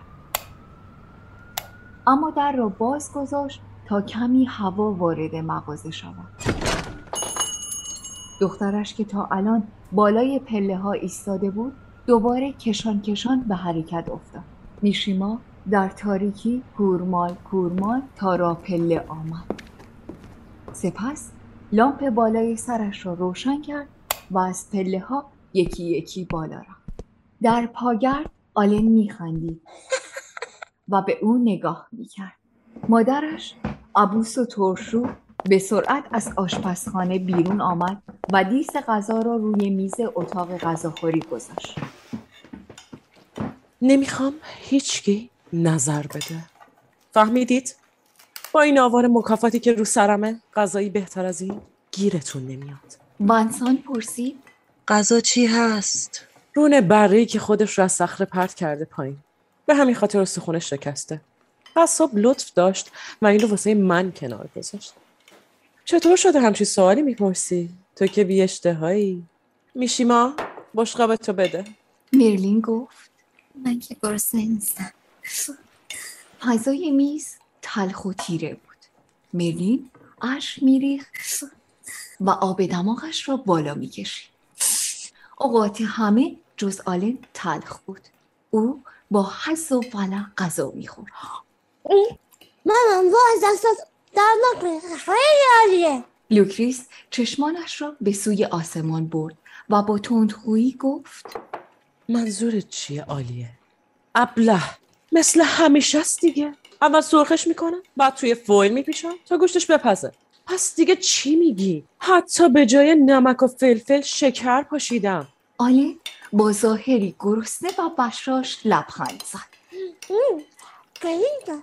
اما در را باز گذاشت تا کمی هوا وارد مغازه شود. دخترش که تا الان بالای پله‌ها ایستاده بود دوباره کشان کشان به حرکت افتاد. میشیما در تاریکی کورمال کورمال تا راه پله آمد. سپس لامپ بالای سرش را روشن کرد و از پله ها یکی یکی بالا رفت. در پاگرد آلن میخندید و به او نگاه میکرد. مادرش عبوس و ترشو به سرعت از آشپزخانه بیرون آمد و دیس غذا را روی میز اتاق غذاخوری گذاشت. نمیخوام هیچکی نظر بده. فهمیدید؟ با این آوار مکافاتی که رو سرمه غذایی بهتر از این گیرتون نمیاد. وانسان پرسید غذا چی هست؟ رون بره‌ای که خودش را از صخره پرت کرده پایین، به همین خاطر استخوانش شکسته. پس صبح لطف داشت و این رو واسه من کنار گذاشت. چطور شده همچین سوالی میپرسی؟ تو که بی اشتهایی. میشیما بشقاب تو بده. میرلین گفت من که گرسنه نیستم. غذای میز تلخ و تیره بود. میرلین اشک میریخت و آب دماغش را بالا میکشید. اوقات همه جز آلن تلخ بود. او با حس و فلق غذا میخورد. مامان واز دستت در نکنه، خیلی عالیه. لوکریس چشمانش را به سوی آسمان برد و با تندخویی گفت منظورت چیه عالیه؟ ابله مثل همیشه است دیگه. اول سرخش میکنم، بعد توی فویل میپیشم تا گوشتش بپزه. پس دیگه چی میگی؟ حتی به جای نمک و فلفل شکر پاشیدم. آلی با ظاهری گرسنه و بشاش لبخند زد. قیلتا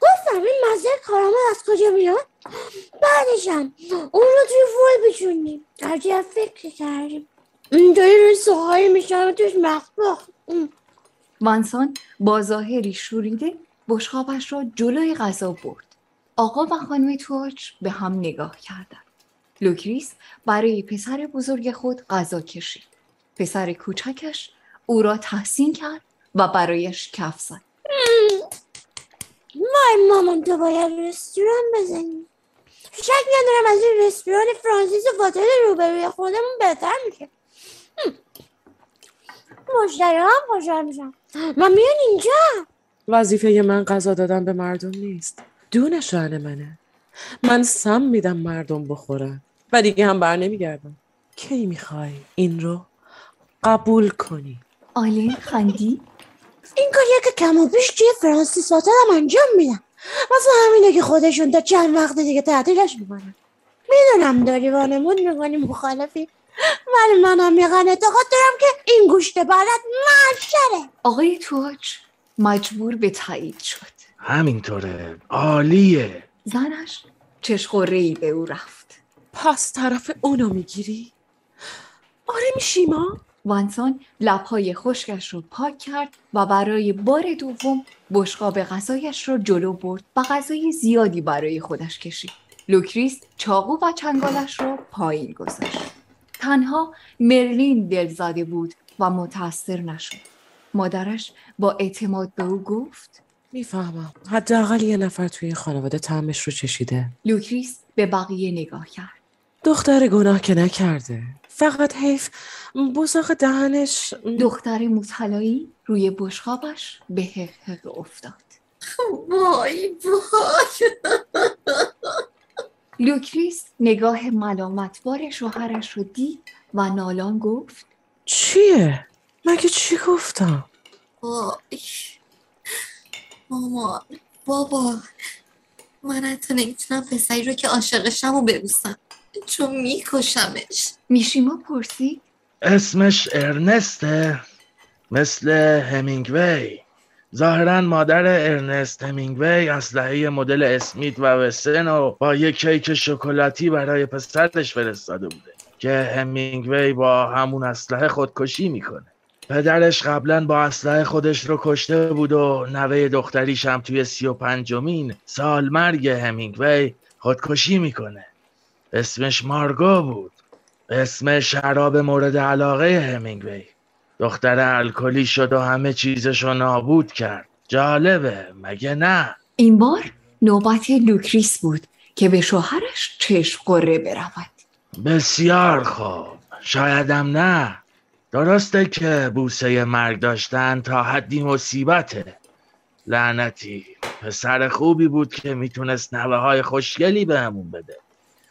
گفتم این مزه کارامل از کجا میاد؟ بعدشم اون رو توی فول بچونیم. درجه فکر کردیم اینجایی روی سوهایی میشنم توش مخبخ. وانسان با ظاهری شوریده بشقابش را جلوی غذا برد. آقا و خانم تواج به هم نگاه کردند. لوکریس برای پسر بزرگ خود غذا کشید. پسر کوچکش او را تحسین کرد و برایش کف زد. وای مامان تو باید رستوران بزنیم. شک ندارم از این رستوران فرانسیس و واتل روبروی خودمون بهتر میشه. مشتری هم خوشحال میشن. من میان اینجا. وظیفه من غذا دادن به مردم نیست. دونه شعن منه. من سم میدم مردم بخورن و دیگه هم بر نمیگردم. کی میخوای این رو قبول کنی؟ آلین خندی این کاریه که کم و بیش توی فرانسیس واتل هم انجام میدم. واسه همینه که خودشون تا چند وقت دیگه تعطیلش میکنن. میدونم داری وانمود میکنی مخالفی، ولی منم یقین اعتقاد دارم که این گوشت بلد محشره. آقای تواج مجبور به تایید شد. همینطوره، عالیه. زنش چشخوره‌ای به او رفت. پس طرف اونو میگیری؟ آره میشی ما؟ وانسان لبهای خشکش رو پاک کرد و برای بار دوم بشقاب غذایش رو جلو برد و غذای زیادی برای خودش کشید. لوکریس چاقو و چنگالش رو پایین گذاشت. تنها مرلین دلزده بود و متاثر نشد. مادرش با اعتماد به او گفت میفهمم، حداقل یه نفر توی خانواده طعمش رو چشیده. لوکریس به بقیه نگاه کرد. دختر گناه که نکرده، فقط حیف بزاق دهنش. دختر مطلعی روی بشقابش به حقیق افتاد. وای وای. لوکریس نگاه ملامتبار شوهرش رو دید و نالان گفت چیه؟ مگه چی گفتم؟ وای مامان بابا، من حتی نمیتونم پسری رو که عاشقشم رو ببوسم چون میکشمش. میشیما پرسی؟ اسمش ارنسته، مثل همینگوی. ظاهرا مادر ارنست همینگوی اسلحه مدل اسمیت و وسن رو با یک کیک شکلاتی برای پسرش فرستاده بوده که همینگوی با همون اسلحه خودکشی میکنه. پدرش قبلا با اسلحه خودش رو کشته بود و نوه دختریش هم توی 35مین سال مرگ همینگوی خودکشی میکنه. اسمش مارگو بود، اسم شراب مورد علاقه همینگوی. دختر الکلی شد و همه چیزش رو نابود کرد. جالبه مگه نه؟ این بار نوبت لوکریس بود که به شوهرش چشم قره برود. بسیار خوب، شایدم نه. درسته که بوسه مرگ داشتن تا حدی مصیبته. لعنتی پسر خوبی بود که میتونست نوه های خوشگلی به همون بده.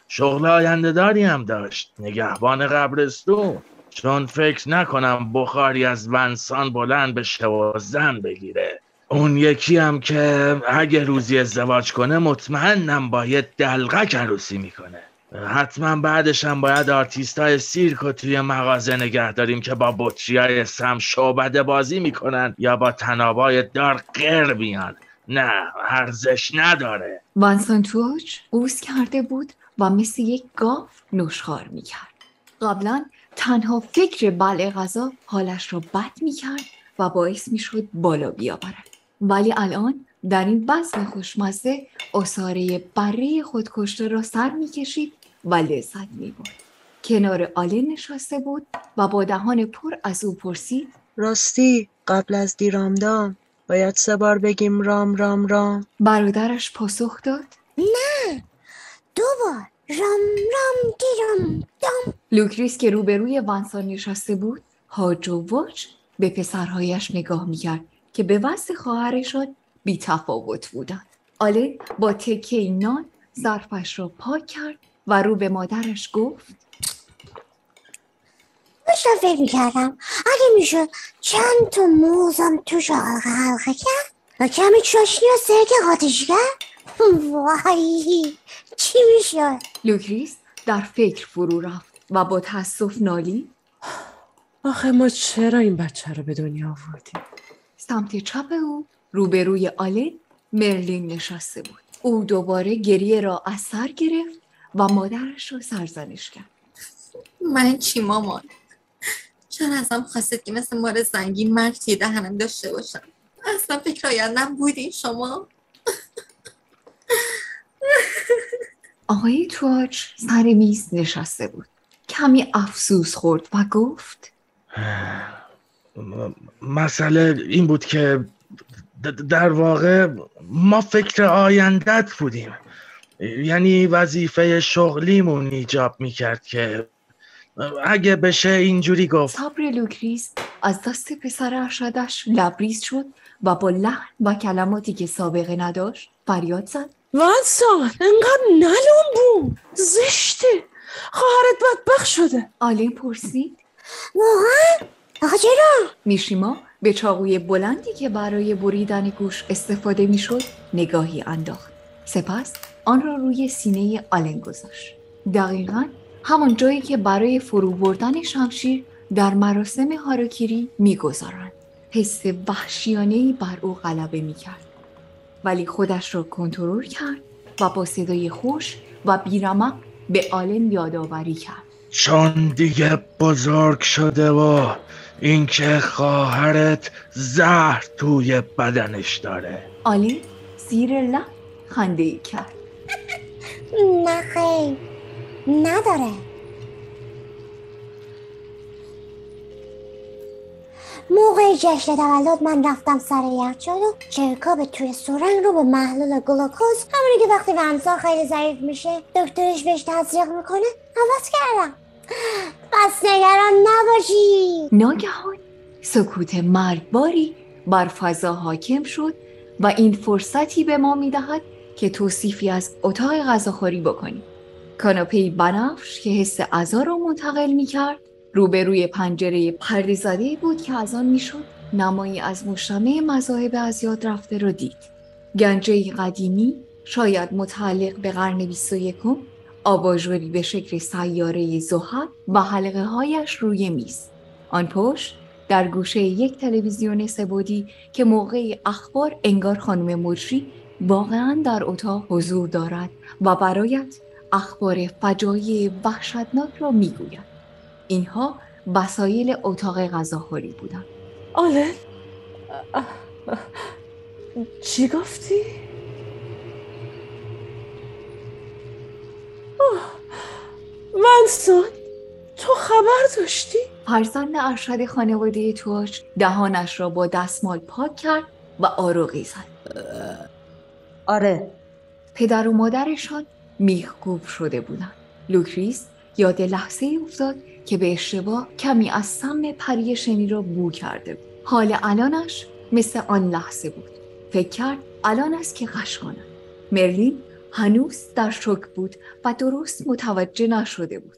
شغل آینده داری هم داشت، نگهبان قبرستون. چون فکر نکنم بخاری از ونسان بلند بشه و زن بگیره. اون یکی هم که اگه روزی ازدواج کنه مطمئنم باید دلغک عروسی میکنه. حتما بعدش هم باید آرتیستای سیرک رو توی مغازه نگه داریم که با بطریای سم شعبده بازی میکنن یا با تنابای دار قر بیان. نه ارزش نداره. ونسان توچ قوز کرده بود و مثل یک گاو نوشخار میکرد. قبلا تنها فکر بلع غذا حالش رو بد میکرد و باعث میشد بالا بیاورد، ولی الان در این بزم خوشمزه اصاره بره خودکشته را سر میکشید و لذت میبرد. کنار آلین نشسته بود و با دهان پر از او پرسید راستی قبل از دیرامدام باید 3 بار بگیم رام رام رام؟ برادرش پاسخ داد نه 2 بار رام رام دیرام دام. لوکریس که روبروی وانسان نشسته بود هاج و واج به پسرهایش نگاه میکرد که به وصف خواهرشان بی تفاوت بودند. آله با تکه نان ظرفش را پاک کرد و رو به مادرش گفت داشتم فکر میکردم اگه میشد چند تا موزم توش حلقه حلقه کرد و کمی چاشنی و سرکه قاطش کرد وای چی میشد؟ لوکریس در فکر فرو رفت و با تأسف نالید آخه ما چرا این بچه رو به دنیا آوردیم؟ سمت چپ او روبروی آله مرلین نشسته بود. او دوباره گریه را از سر گرفت و مادرش را سرزنش کرد. من چی مامان؟ چرا ازم خواستید که مثل مار زنگی مرگ توی دهنم داشته باشم؟ اصلا فکر آیندم بودین شما؟ آقای تواج سر میز نشسته بود. کمی افسوس خورد و گفت مسئله این بود که در واقع ما فکر آیندت بودیم، یعنی وظیفه شغلیمون ایجاب میکرد که اگه بشه اینجوری گفت. صبر لوکریس از دست پسرش داشت لبریز شد و با لحن و کلماتی که سابقه نداشت فریاد زد واتسون انقدر نلوم بود، زشته، خواهرت بدبخت شده. آلین پرسید واقعا؟ آقا چرا؟ میشیما به چاقوی بلندی که برای بریدن گوش استفاده میشد نگاهی انداخت، سپس آن را روی سینه آلن گذاشت، دقیقاً همون جایی که برای فرو بردن شمشیر در مراسم هاراکیری میگذارند. حس وحشیانه‌ای بر او غلبه میکرد ولی خودش را کنترل کرد و با صدای خوش و بی‌رمق به آلن یادآوری کرد چون دیگه بزرگ شده و اینکه خواهرت زهر توی بدنش داره. آلین زیر لب خنده‌ای کرد نه خیلی نداره، موقع جشن تولد من رفتم سر یخچال و چرکاب توی سرنگ رو با محلول گلوکوز، همونی که وقتی ونسا خیلی ضعیف میشه دکترش بهش تزریق میکنه عوض کردم. پس نگران نباشی. ناگهان سکوت مرگباری بر فضا حاکم شد و این فرصتی به ما میدهد که توصیفی از اتاق غذاخوری بکنیم. کاناپه‌ای بنفش که حس عزا را منتقل میکرد روبروی پنجره پرده‌زده‌ای بود که از آن میشد نمایی از مجتمع مذاهب از یاد رفته را دید. گنجه‌ای قدیمی شاید متعلق به قرن 21، آباژوری به شکل سیاره زحل و حلقه هایش روی میز. آن پشت در گوشه یک تلویزیون سه‌بعدی که موقع اخبار انگار خانم مجری واقعاً در اتاق حضور دارد و برایت اخبار فجایع وحشتناک را میگوید. اینها وسایل اتاق غذاخوری بودند. آله چی گفتی؟ منسون تو خبر داشتی؟ فرزند ارشد خانواده تواج دهانش را با دستمال پاک کرد و آروغی زد. آره. پدر و مادرشان میخکوب شده بودند. لوکریس یاد لحظه ای افتاد که به اشتباه کمی از سم پری شنی را بو کرده بود. حال الانش مثل آن لحظه بود. فکر کرد الان است که قش کنند. مرلین هنوز در شوک بود و درست متوجه نشده بود.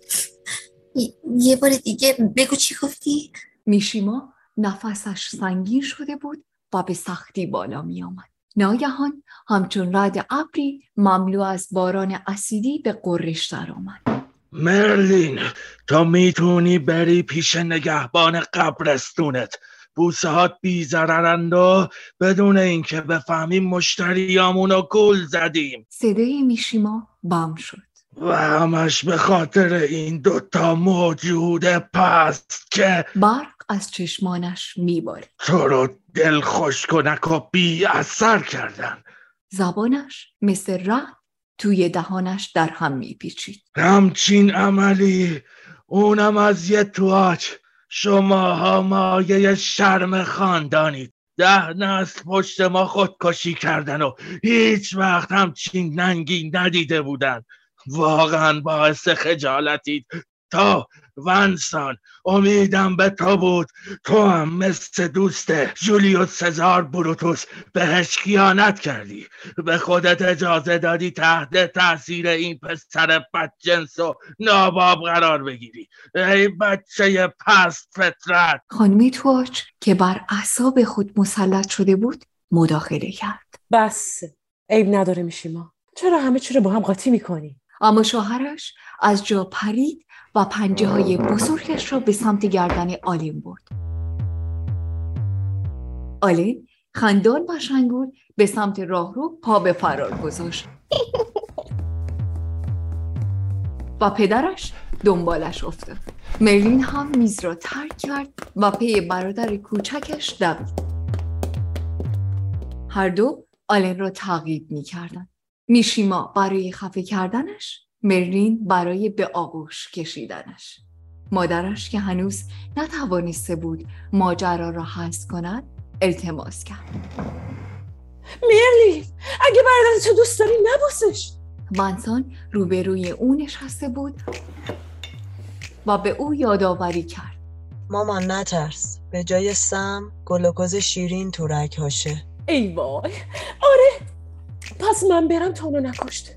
یه بار دیگه بگو چی گفتی؟ میشیما نفسش سنگین شده بود و به سختی بالا می آمد. ناگهان همچون رعد ابری مملو از باران اسیدی به قرش در آمد. مرلین تو میتونی بری پیش نگهبان قبرستونت، بوسهات بی‌ضررند و بدون اینکه بفهمیم مشتریامونو گول زدیم. صدای میشیما بم شد و همش به خاطر این دوتا موجود پست که برق از چشمانش میبارید تو رو دل خوشکنک و بی اثر کردن. زبانش مثل رعد توی دهانش در هم میپیچید. همچین عملی، اونم از یه تواج. شماها مایه شرم خاندانید. 10 نسل پشت ما خودکشی کردن و هیچ وقت همچین ننگی ندیده بودن. واقعا باعث خجالتید. تا ونسان امیدم به تو بود، تو هم مثل دوست جولیوس سزار بروتوس بهش خیانت کردی، به خودت اجازه دادی تحت تاثیر این پسر بدجنس و ناباب قرار بگیری، ای بچه پست فطرت. خانمی توچ که بر اعصاب خود مسلط شده بود مداخله کرد. بس عیب نداره میشیما، چرا همه چی رو با هم قاطی میکنی؟ اما شوهرش از جا پرید و پنجه های بزرگش را به سمت گردن آلین برد. آلین خندان و شنگول به سمت راهرو پا به فرار گذاشت و پدرش دنبالش افتاد. مرلین هم میز را ترک کرد و پی برادر کوچکش دوید. هر دو آلین را تعقیب می‌کردند. میشیما برای خفه کردنش، مرلین برای به آغوش کشیدنش. مادرش که هنوز نتوانسته بود ماجرا را حس کند، التماس کرد. مرلین، اگه برادرتو دوست داری نبوسش. منسان روبروی او نشسته بود و به او یادآوری کرد. مامان نترس، به جای سم گلوکوز شیرین تو رگ‌هاشه. ای وای، آره پس من برم تا اونو نکشته.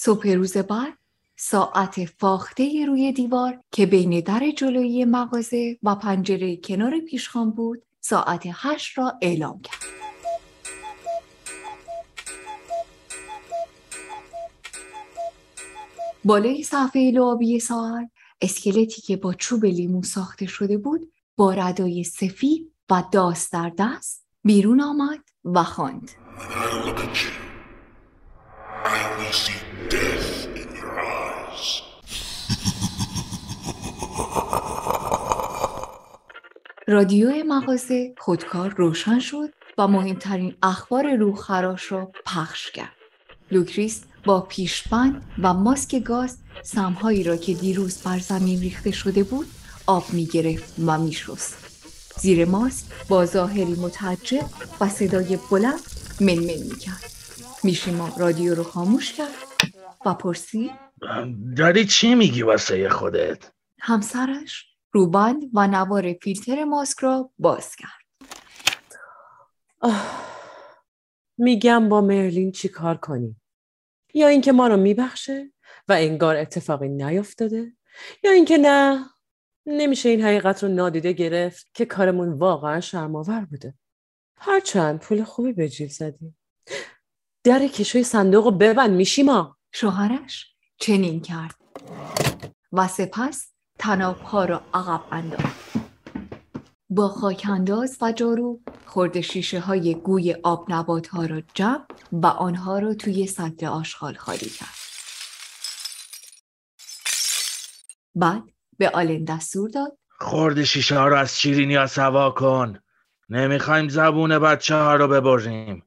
صبح روز بعد ساعت فاخته روی دیوار که بین در جلویی مغازه و پنجره کنار پیشخوان بود ساعت 8 را اعلام کرد. بالای صفحه لعابی ساعت اسکلتی که با چوب لیمو ساخته شده بود با ردای سفید و داس در دست بیرون آمد و خواند. رادیو مغازه خودکار روشن شد و مهمترین اخبار روخراش را پخش کرد. لوکریس با پیشبند و ماسک گاز سمهایی را که دیروز بر زمین ریخته شده بود آب می گرفت و می شست. زیر ماسک با ظاهری متعجب و صدای بلند منمن می کرد. میشیما رادیو رو خاموش کرد و پرسید داری چی میگی واسه خودت؟ همسرش روبند و نوار فیلتر ماسک را باز کرد. میگم با مرلین چی کار کنیم؟ یا اینکه ما رو میبخشه و انگار اتفاقی نیافتاده، یا اینکه نه، نمیشه این حقیقت رو نادیده گرفت که کارمون واقعا شرم‌آور بوده. هرچند پول خوبی به جیب زدیم. در کشوی صندوق رو ببند میشیما. شوهرش چنین کرد و سپس تناب‌ها را عقب انداخت. با خاک‌انداز و جارو خرد شیشه‌های گوی آب نبات‌ها را جمع و آنها را توی سطل آشغال خالی کرد. بعد به آلن دستور داد خرد شیشه‌ها را از شیرینی‌ها سوا کن. نمی‌خوایم زبون بچه‌ها را ببریم.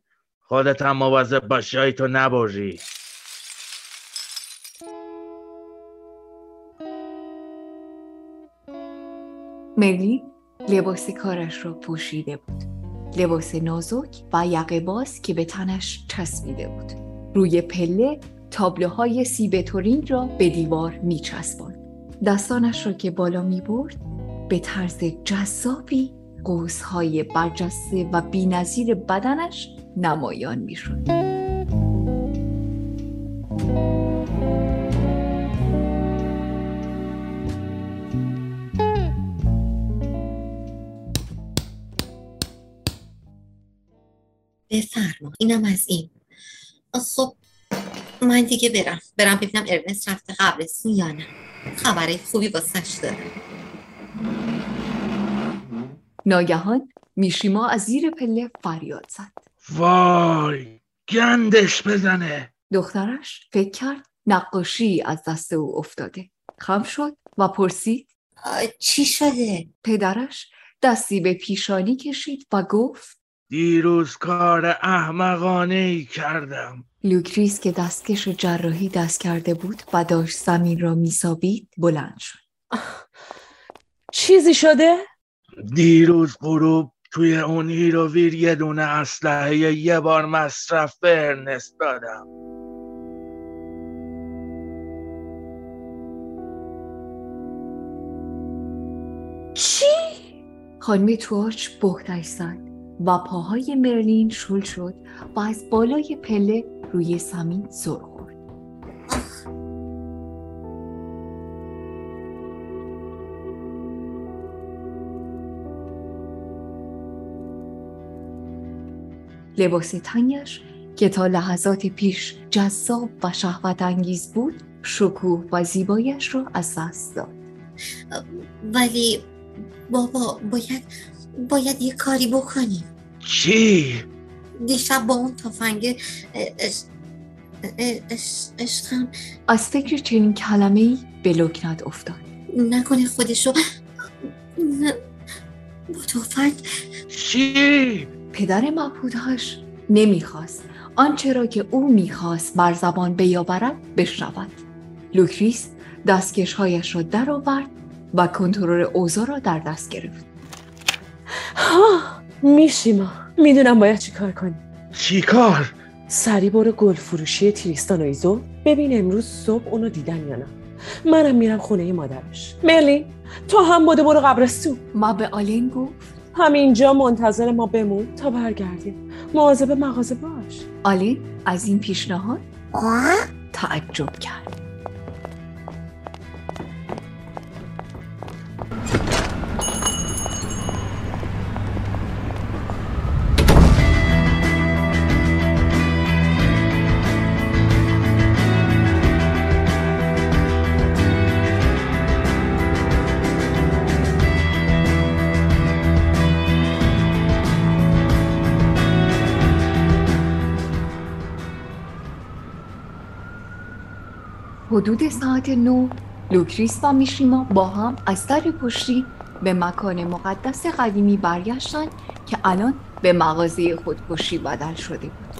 خودت هم مواظب باش جایی تو نبری. مرلین لباس کارش را پوشیده بود، لباس نازک و یقه باز که به تنش چسبیده بود. روی پله تابلوهای سیب تورین را به دیوار می چسباند. دستانش را که بالا می برد به طرز جذابی قوس‌های برجسته و بی‌نظیر بدنش نمایان می شد. بفرما اینم از این. خب من دیگه برم ببینم ارنست رفته قبرستون یا نه. خبر خوبی واسش داره. ناگهان میشیما از زیر پله فریاد زد. وای گندش بزنه. دخترش فکر کرد نقاشی از دست او افتاده. خم شد و پرسید چی شده؟ پدرش دستی به پیشانی کشید و گفت دیروز کار احمقانه‌ای کردم. لوکریس که دستکش جراحی دست کرده بود و داشت زمین را میسابید بلند شد. چیزی شده؟ دیروز غروب توی اون هیروویر یه دونه اسلحه یه بار مصرف به ارنست دادم. چی؟ خانم تواچ بهتش زد و پاهای مرلین شل شد و از بالای پله روی زمین سر خورد. لباس تنگش که تا لحظات پیش جذاب و شهوت انگیز بود، شکوه و زیباییش را از دست داد. ولی بابا باید یه کاری بکنیم. چی؟ دیشب با اون تفنگه عشقم از فکر چنین کلمه‌ای به لکنت افتاد. نکنه خودشو با تفنگ. چی؟ پدر مبهودش نمیخواست آنچه را که او میخواست بر زبان بیاورد بشنود. لوکریس دستکش‌هایش را در آورد و کنترل اوضاع را در دست گرفت. میشیما میدونم باید چی کار کنی. چی کار؟ سری برو گل فروشی تریستان و ایزو ببین امروز صبح اونو دیدن یا نه. منم میرم خونه مادرش. مرلین تو هم برو قبرستون. ما به آلین گفت همینجا منتظر ما بمون تا برگردیم. مواظب مغازه باش. آلین از این پیشنهاد تعجب کرد. حدود ساعت 9 لوکریس و میشیما با هم از در پشتی به مکان مقدس قدیمی برگشتند که الان به مغازه خودکشی بدل شده بود.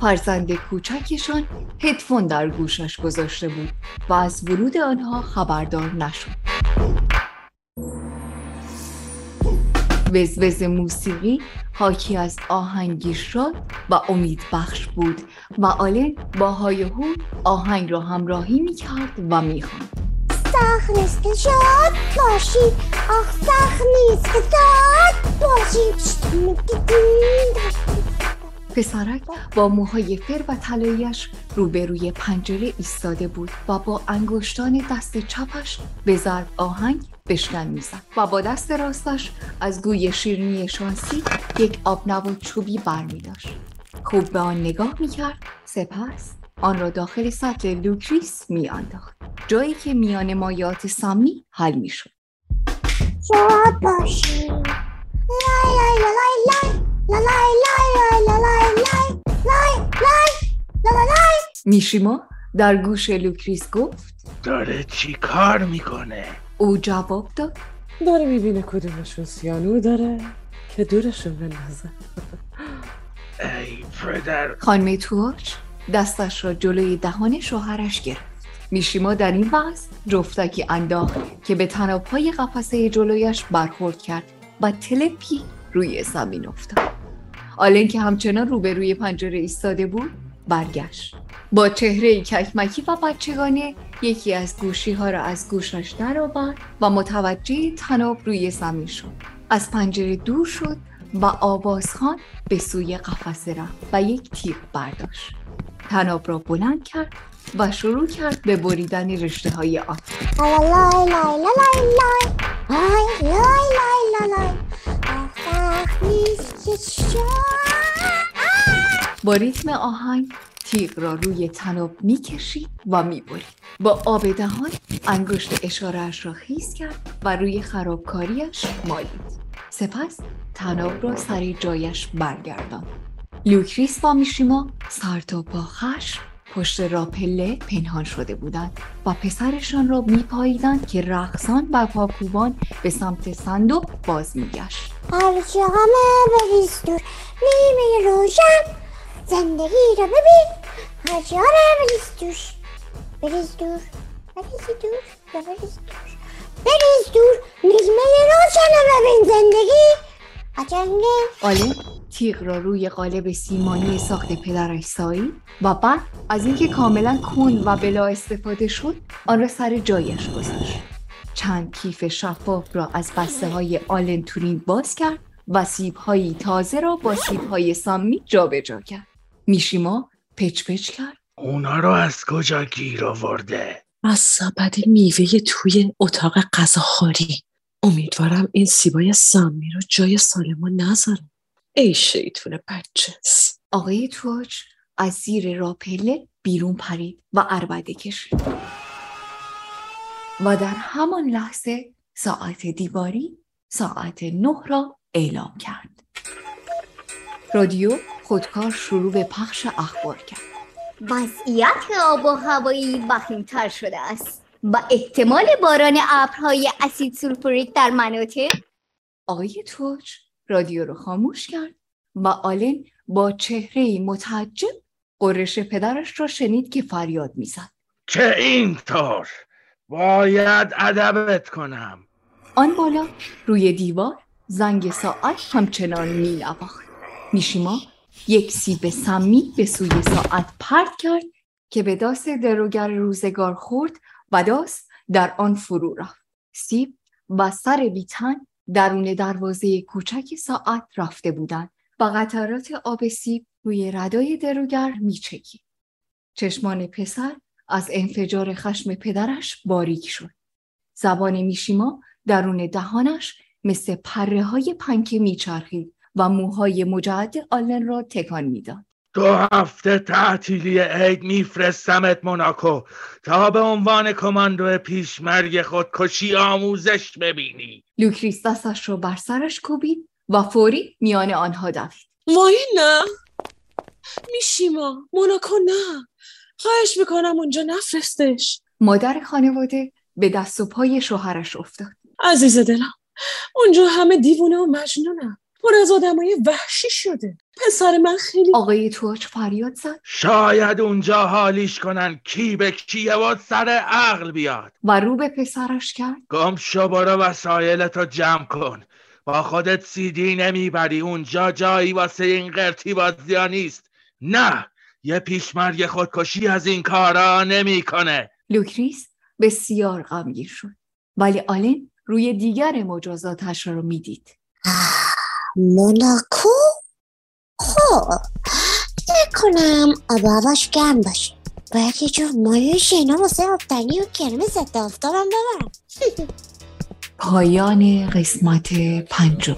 فرزند کوچکشان هدفون در گوشش گذاشته بود و از ورود آنها خبردار نشد. وزوز موسیقی حاکی از آهنگی شاد و امید بخش بود و آلن با هایهو آهنگ را همراهی می‌کرد و می‌خواند. سخت نیست که شاد باشید، آخ سخت نیست که شاد باشید. پسرک با موهای فر و طلایی‌اش روبروی پنجره ایستاده بود و با انگشتان دست چپش به ضرب آهنگ بشکن می‌زد و با دست راستش از گوی شیرینی شانسی یک آبنبات چوبی برمی‌داشت. خوب به آن نگاه می‌کرد، سپس آن را داخل سطل لوکریس می‌انداخت، جایی که میان مایعات سمی حل می‌شد. شاد باشی لای لای لای لای لا لا لا لا لا لا لا لا لا. میشیما در گوش لوکریس گفت داره چی کار میکنه؟ او جواب داد داره میبینه کدومشون سیانور داره که دورشون بندازه. ای پدر. خانم تواچ دستش را جلوی دهان شوهرش گرفت. میشیما در این وقت جفتکی انداخت که به تنابهای قفسه جلویش برخورد کرد و تلپی روی زمین افتاد. آلن که همچنان روبروی پنجره ایستاده بود برگشت با چهره‌ای ککمکی و بچگانه یکی از گوشی‌ها را از گوشش درآورد و متوجه طناب روی زمین شد. از پنجره دور شد و آوازخوان به سوی قفسه رفت و یک تیغ برداشت. طناب را بلند کرد و شروع کرد به بریدن رشته‌های آن. با ریتم آهنگ تیغ را روی طناب می‌کشید و می‌برید. با آب دهان انگشت اشاره‌اش را خیس کرد و روی خرابکاریش مالید. سپس طناب را سر جایش برگرداند. لوکریس و میشیما سرتاپا خشم پشت راپله پنهان شده بودند و پسرشان را می‌پاییدند که رقصان و پاکوبان به سمت صندوق باز می‌گشت. پرچم بریز دور میمی روشن، زندگی را ببین، هرچی ها را بریز دور، بریز دور، بریز دور، بریز دور، بریز دور، نیمه روشن را ببین زندگی، آجنگه. آله تیغ را روی قالب سیمانی ساخت پدرش سایید و بعد از اینکه کاملا کند و بلا استفاده شد آن را سر جایش گذاشت. چند کیف شفاف را از بسته های آلن تورینگ باز کرد و سیب‌های تازه را با سیب‌های سامی جابجا کرد. میشیما پچ‌پچ کرد. اونا را از کجا گیر آورده؟ از سبد میوه توی اتاق غذاخوری. امیدوارم این سیبای سامی رو جای سالما نذاره. ای شیطون بچه‌س. آقای توج از زیر راپله بیرون پرید و عربده کشید. و در همان لحظه ساعت دیواری ساعت 9 را اعلام کرد. رادیو خودکار شروع به پخش اخبار کرد. وضعیت آب و هوایی وخیم‌تر شده است و احتمال باران ابرهای اسید سولفوریک در مناطق. آقای توج رادیو را خاموش کرد و آلن با چهره‌ای متعجب قرش پدرش را شنید که فریاد می‌زد. چه اینطور؟ باید ادبت کنم. آن بالا روی دیوار زنگ ساعت همچنان می‌لواخت. میشیما یک سیب سمی به سوی ساعت پرت کرد که به داس دروگر روزگار خورد و داس در آن فرو رفت. سیب و سر بیتن درون دروازه کوچک ساعت رفته بودند و قطرات آب سیب روی ردای دروگر می‌چکید. چشمان پسر از انفجار خشم پدرش باریک شد. زبان میشیما درون دهانش مثل پره‌های پنکه می‌چرخید و موهای مجعد آلن را تکان می‌داد. 2 هفته تعطیلی عید می‌فرستمت موناکو تا به عنوان کماندو پیشمرگ خودکشی آموزش ببینی. لوکریس دستش را بر سرش کوبید و فوری میان آنها دوید. وای نه میشیما، موناکو نه، خواهش می‌کنم اونجا نفرستش. مادر خانواده به دست و پای شوهرش افتاد. عزیز دلم، اونجا همه دیوونه و مجنونن، پر از آدمای وحشی شده. پسر من خیلی. آقای توچ فریاد زد. شاید اونجا حالیش کنن، کی به کیه و سر عقل بیاد. و رو به پسرش کرد. گم شو، برو وسایلتو جمع کن. با خودت سیدی نمیبری، اونجا جایی واسه این قرتی بازیا نیست. نه، یه پیشمرگ خودکشی از این کارا نمیکنه. لوکریس بسیار غمگین شد، ولی آلن روی دیگر مجازاتش رو میدید. موناکو؟ خب نکنم آباباش گم باشه، باید یه جور مایه شینا واسه آبتنی و کرم ضد آفتابم ببرم. پایان قسمت 5.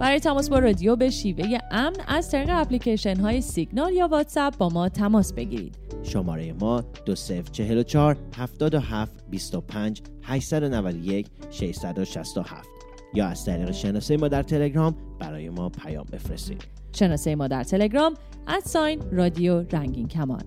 برای تماس با رادیو به شیوه امن از طریق اپلیکیشن های سیگنال یا واتساپ با ما تماس بگیرید. شماره ما 2044 77 25 891 667 یا از طریق شناسه ما در تلگرام برای ما پیام بفرستید. شناسه ما در تلگرام @رادیو رنگین کمان.